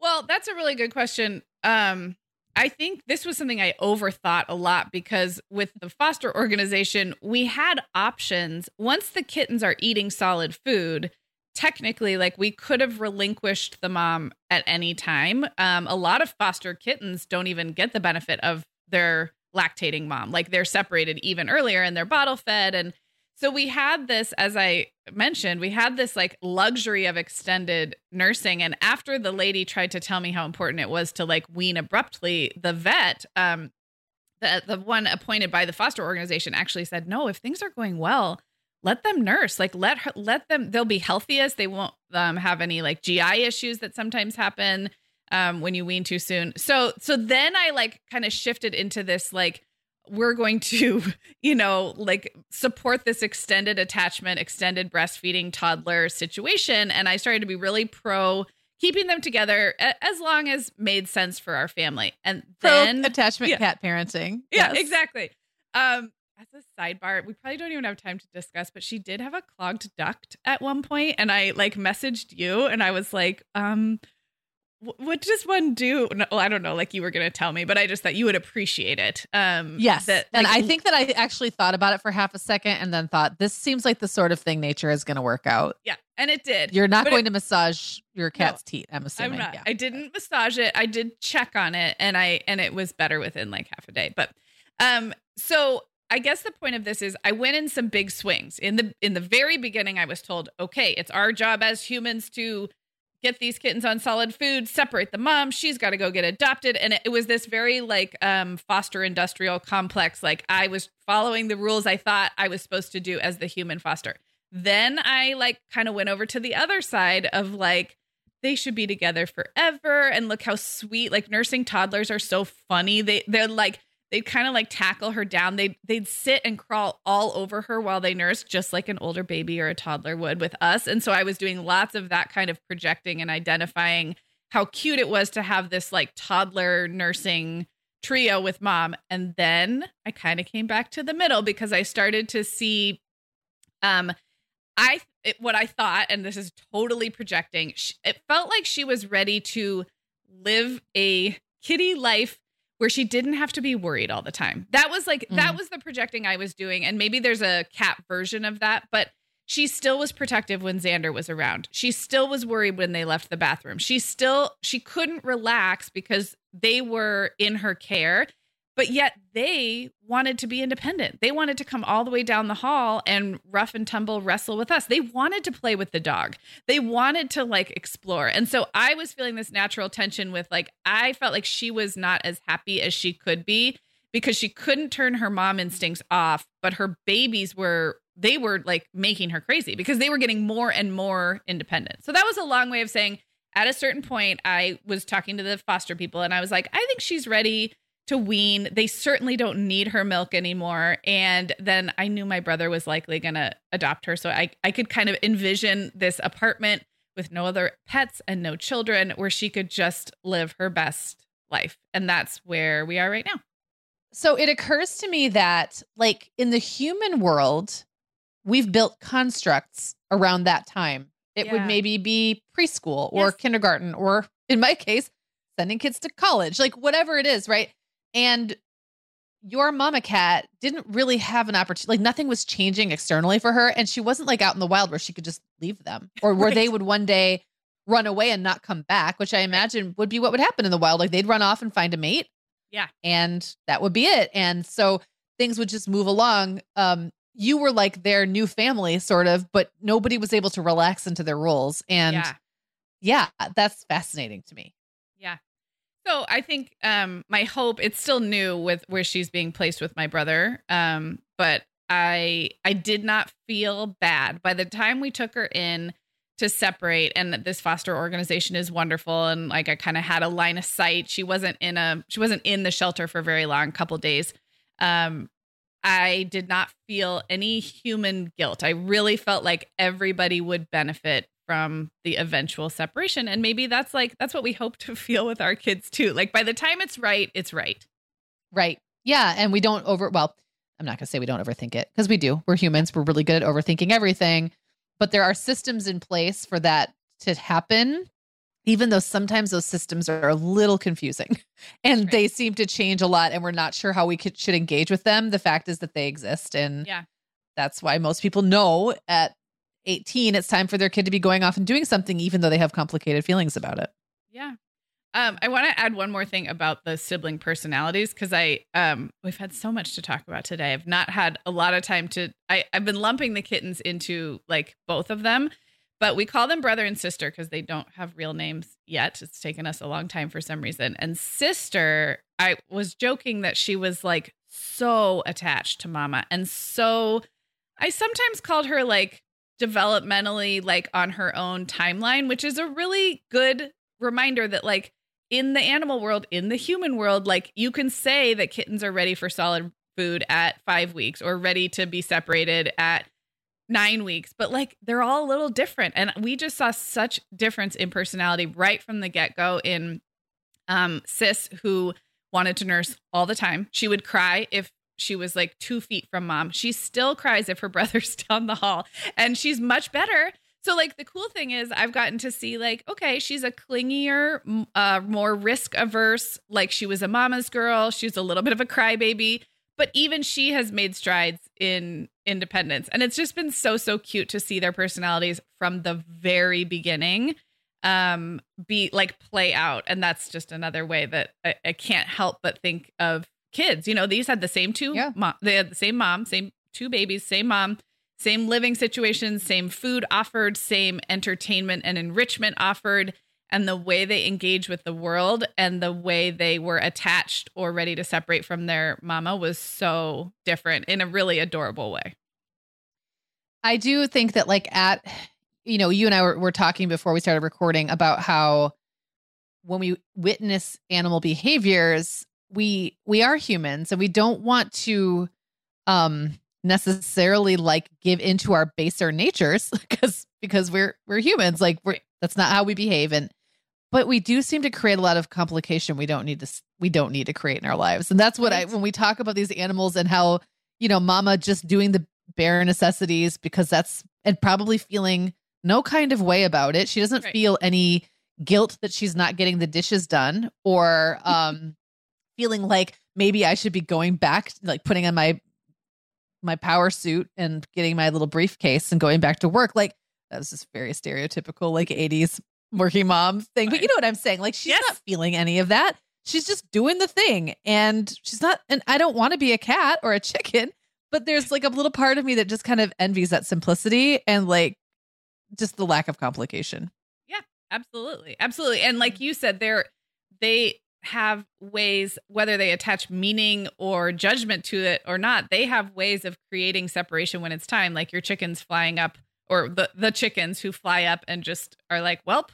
Well, that's a really good question. Um, I think this was something I overthought a lot because with the foster organization, we had options. Once the kittens are eating solid food, technically, like we could have relinquished the mom at any time. Um, a lot of foster kittens don't even get the benefit of their lactating mom. Like they're separated even earlier and they're bottle fed. And so we had this, as I mentioned, we had this like luxury of extended nursing. And after the lady tried to tell me how important it was to like wean abruptly, the vet, um, the, the one appointed by the foster organization actually said, no, if things are going well, let them nurse, like let her, let them, they'll be healthiest. They won't um, have any like G I issues that sometimes happen um, when you wean too soon. So, so then I like kind of shifted into this, like, we're going to, you know, like support this extended attachment, extended breastfeeding toddler situation. And I started to be really pro keeping them together as long as made sense for our family. And then pro attachment yeah. cat parenting. Yeah, yes. exactly. Um, as a sidebar, we probably don't even have time to discuss, but she did have a clogged duct at one point. And I like messaged you and I was like, um, what does one do? No, I don't know. Like you were going to tell me, but I just thought you would appreciate it. Um, yes. That, like, and I think that I actually thought about it for half a second and then thought, this seems like the sort of thing nature is going to work out. Yeah. And it did. You're not but going it, to massage your cat's no, teeth. I'm assuming. I'm not. Yeah. I didn't massage it. I did check on it and I, and it was better within like half a day. But, um, so I guess the point of this is I went in some big swings in the, in the very beginning. I was told, okay, it's our job as humans to get these kittens on solid food, separate the mom. She's got to go get adopted. And it was this very like um, foster industrial complex. Like I was following the rules I thought I was supposed to do as the human foster. Then I like kind of went over to the other side of like, they should be together forever. And look how sweet, like nursing toddlers are so funny. They they're like, they'd kind of like tackle her down. They'd, they'd sit and crawl all over her while they nursed, just like an older baby or a toddler would with us. And so I was doing lots of that kind of projecting and identifying how cute it was to have this like toddler nursing trio with mom. And then I kind of came back to the middle because I started to see, um, I, it, what I thought, and this is totally projecting, she, it felt like she was ready to live a kitty life where she didn't have to be worried all the time. That was like, mm. that was the projecting I was doing. And maybe there's a cat version of that, but she still was protective when Xander was around. She still was worried when they left the bathroom. She still, she couldn't relax because they were in her care, but yet they wanted to be independent. They wanted to come all the way down the hall and rough and tumble wrestle with us. They wanted to play with the dog. They wanted to like explore. And so I was feeling this natural tension with like, I felt like she was not as happy as she could be because she couldn't turn her mom instincts off, but her babies were, they were like making her crazy because they were getting more and more independent. So that was a long way of saying at a certain point, I was talking to the foster people and I was like, I think she's ready to wean. They certainly don't need her milk anymore. And then I knew my brother was likely going to adopt her. So I, I could kind of envision this apartment with no other pets and no children where she could just live her best life. And that's where we are right now. So it occurs to me that like in the human world, we've built constructs around that time. It yeah. would maybe be preschool or yes. kindergarten, or in my case, sending kids to college, like whatever it is. Right. And your mama cat didn't really have an opportunity, like nothing was changing externally for her. And she wasn't like out in the wild where she could just leave them or where right. they would one day run away and not come back, which I imagine would be what would happen in the wild. Like they'd run off and find a mate. Yeah. And that would be it. And so things would just move along. Um, you were like their new family sort of, but nobody was able to relax into their roles. And yeah, yeah that's fascinating to me. Yeah. So I think um, my hope, it's still new with where she's being placed with my brother, um, but I I did not feel bad. By the time we took her in to separate, and this foster organization is wonderful, and like I kind of had a line of sight. She wasn't in a she wasn't in the shelter for very long, couple days. Um, I did not feel any human guilt. I really felt like everybody would benefit from the eventual separation. And maybe that's like, that's what we hope to feel with our kids too. Like by the time it's right, it's right. Right. Yeah. And we don't over, well, I'm not going to say we don't overthink it because we do. We're humans. We're really good at overthinking everything, but there are systems in place for that to happen, even though sometimes those systems are a little confusing and right. they seem to change a lot and we're not sure how we could, should engage with them. The fact is that they exist. And yeah. that's why most people know at eighteen, it's time for their kid to be going off and doing something, even though they have complicated feelings about it. Yeah. Um, I want to add one more thing about the sibling personalities. Cause I, um, we've had so much to talk about today. I've not had a lot of time to, I, I've been lumping the kittens into like both of them, but we call them brother and sister cause they don't have real names yet. It's taken us a long time for some reason. And sister, I was joking that she was like so attached to mama. And so I sometimes called her like, developmentally like on her own timeline, which is a really good reminder that like in the animal world, in the human world, like you can say that kittens are ready for solid food at five weeks or ready to be separated at nine weeks, but like they're all a little different. And we just saw such difference in personality right from the get-go in um, Sis, who wanted to nurse all the time. She would cry if she was like two feet from mom. She still cries if her brother's down the hall, and she's much better. So like the cool thing is I've gotten to see like, okay, she's a clingier, uh, more risk averse. Like she was a mama's girl. She's a little bit of a crybaby, but even she has made strides in independence. And it's just been so, so cute to see their personalities from the very beginning, um, be like play out. And that's just another way that I, I can't help but think of kids. You know, these had the same two, yeah. mom, they had the same mom, same two babies, same mom, same living situations, same food offered, same entertainment and enrichment offered. And the way they engage with the world and the way they were attached or ready to separate from their mama was so different in a really adorable way. I do think that like at, you know, you and I were, were talking before we started recording about how when we witness animal behaviors, we we are humans and we don't want to um, necessarily like give into our baser natures because because we're we're humans. Like we're that's not how we behave. And but we do seem to create a lot of complication we don't need to we don't need to create in our lives. And that's what I when we talk about these animals and how, you know, mama just doing the bare necessities because that's and probably feeling no kind of way about it. She doesn't right. feel any guilt that she's not getting the dishes done or um, feeling like maybe I should be going back, like putting on my my power suit and getting my little briefcase and going back to work. Like that was just very stereotypical, like eighties working mom thing. But you know what I'm saying? Like she's yes. not feeling any of that. She's just doing the thing and she's not. And I don't want to be a cat or a chicken, but there's like a little part of me that just kind of envies that simplicity and like just the lack of complication. Yeah, absolutely. Absolutely. And like you said, they're, they have ways, whether they attach meaning or judgment to it or not, they have ways of creating separation when it's time, like your chickens flying up or the, the chickens who fly up and just are like, "Welp,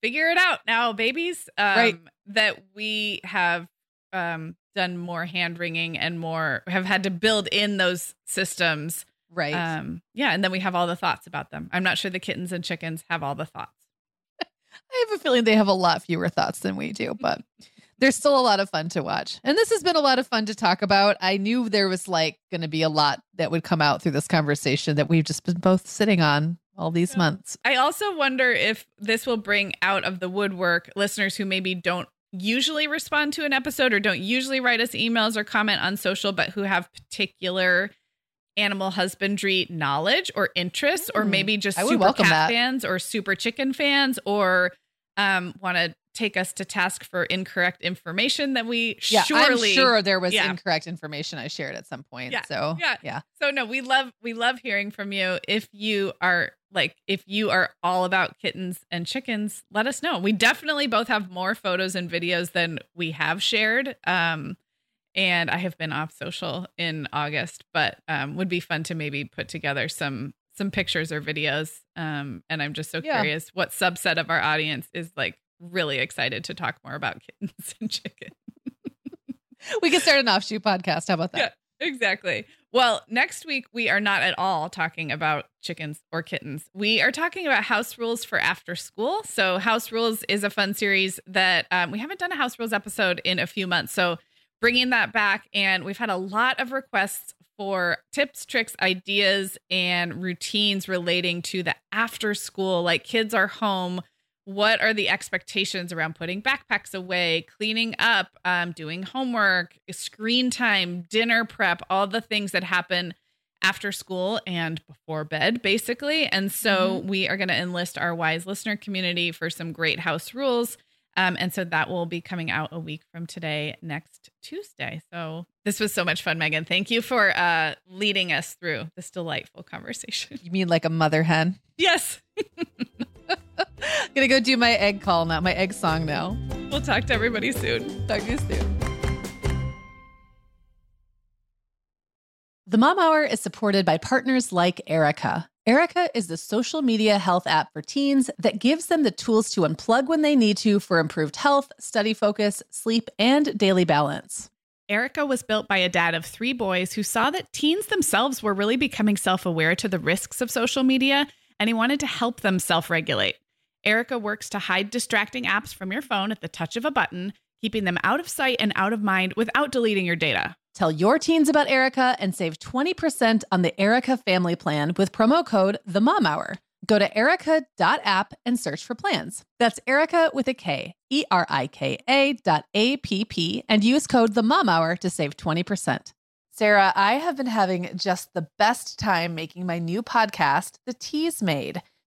figure it out now, babies." Um, right. That we have um, done more hand wringing and more have had to build in those systems. Right. Um, yeah. And then we have all the thoughts about them. I'm not sure the kittens and chickens have all the thoughts. I have a feeling they have a lot fewer thoughts than we do, but there's still a lot of fun to watch. And this has been a lot of fun to talk about. I knew there was like going to be a lot that would come out through this conversation that we've just been both sitting on all these months. I also wonder if this will bring out of the woodwork listeners who maybe don't usually respond to an episode or don't usually write us emails or comment on social, but who have particular animal husbandry knowledge or interests, mm. or maybe just super cat that. fans or super chicken fans, or um, want to take us to task for incorrect information that we yeah, surely I'm sure there was yeah. incorrect information I shared at some point. Yeah. So yeah. yeah. So no, we love, we love hearing from you. If you are like, if you are all about kittens and chickens, let us know. We definitely both have more photos and videos than we have shared. Um, And I have been off social in August, but um, would be fun to maybe put together some some pictures or videos. Um, and I'm just so yeah. curious what subset of our audience is like really excited to talk more about kittens and chicken. We could start an offshoot podcast. How about that? Yeah, exactly. Well, next week, we are not at all talking about chickens or kittens. We are talking about house rules for after school. So house rules is a fun series that um, we haven't done a house rules episode in a few months. So bringing that back. And we've had a lot of requests for tips, tricks, ideas, and routines relating to the after school, like kids are home. What are the expectations around putting backpacks away, cleaning up, um, doing homework, screen time, dinner prep, all the things that happen after school and before bed, basically. And so mm-hmm. we are going to enlist our wise listener community for some great house rules. Um, and so that will be coming out a week from today, next Tuesday. So this was so much fun, Megan. Thank you for uh, leading us through this delightful conversation. You mean like a mother hen? Yes. I'm going to go do my egg call now, my egg song now. We'll talk to everybody soon. Talk to you soon. The Mom Hour is supported by partners like Erica. Erica is the social media health app for teens that gives them the tools to unplug when they need to for improved health, study focus, sleep, and daily balance. Erica was built by a dad of three boys who saw that teens themselves were really becoming self-aware to the risks of social media, and he wanted to help them self-regulate. Erica works to hide distracting apps from your phone at the touch of a button, keeping them out of sight and out of mind without deleting your data. Tell your teens about Erica and save twenty percent on the Erica family plan with promo code THEMOMHOUR. Go to erica dot app and search for plans. That's Erica with a K, E R I K A dot A P P, and use code THEMOMHOUR to save twenty percent. Sarah, I have been having just the best time making my new podcast, The Teas Made.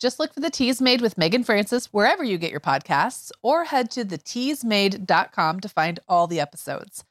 Just look for The Teas Made with Megan Francis wherever you get your podcasts, or head to the teas made dot com to find all the episodes.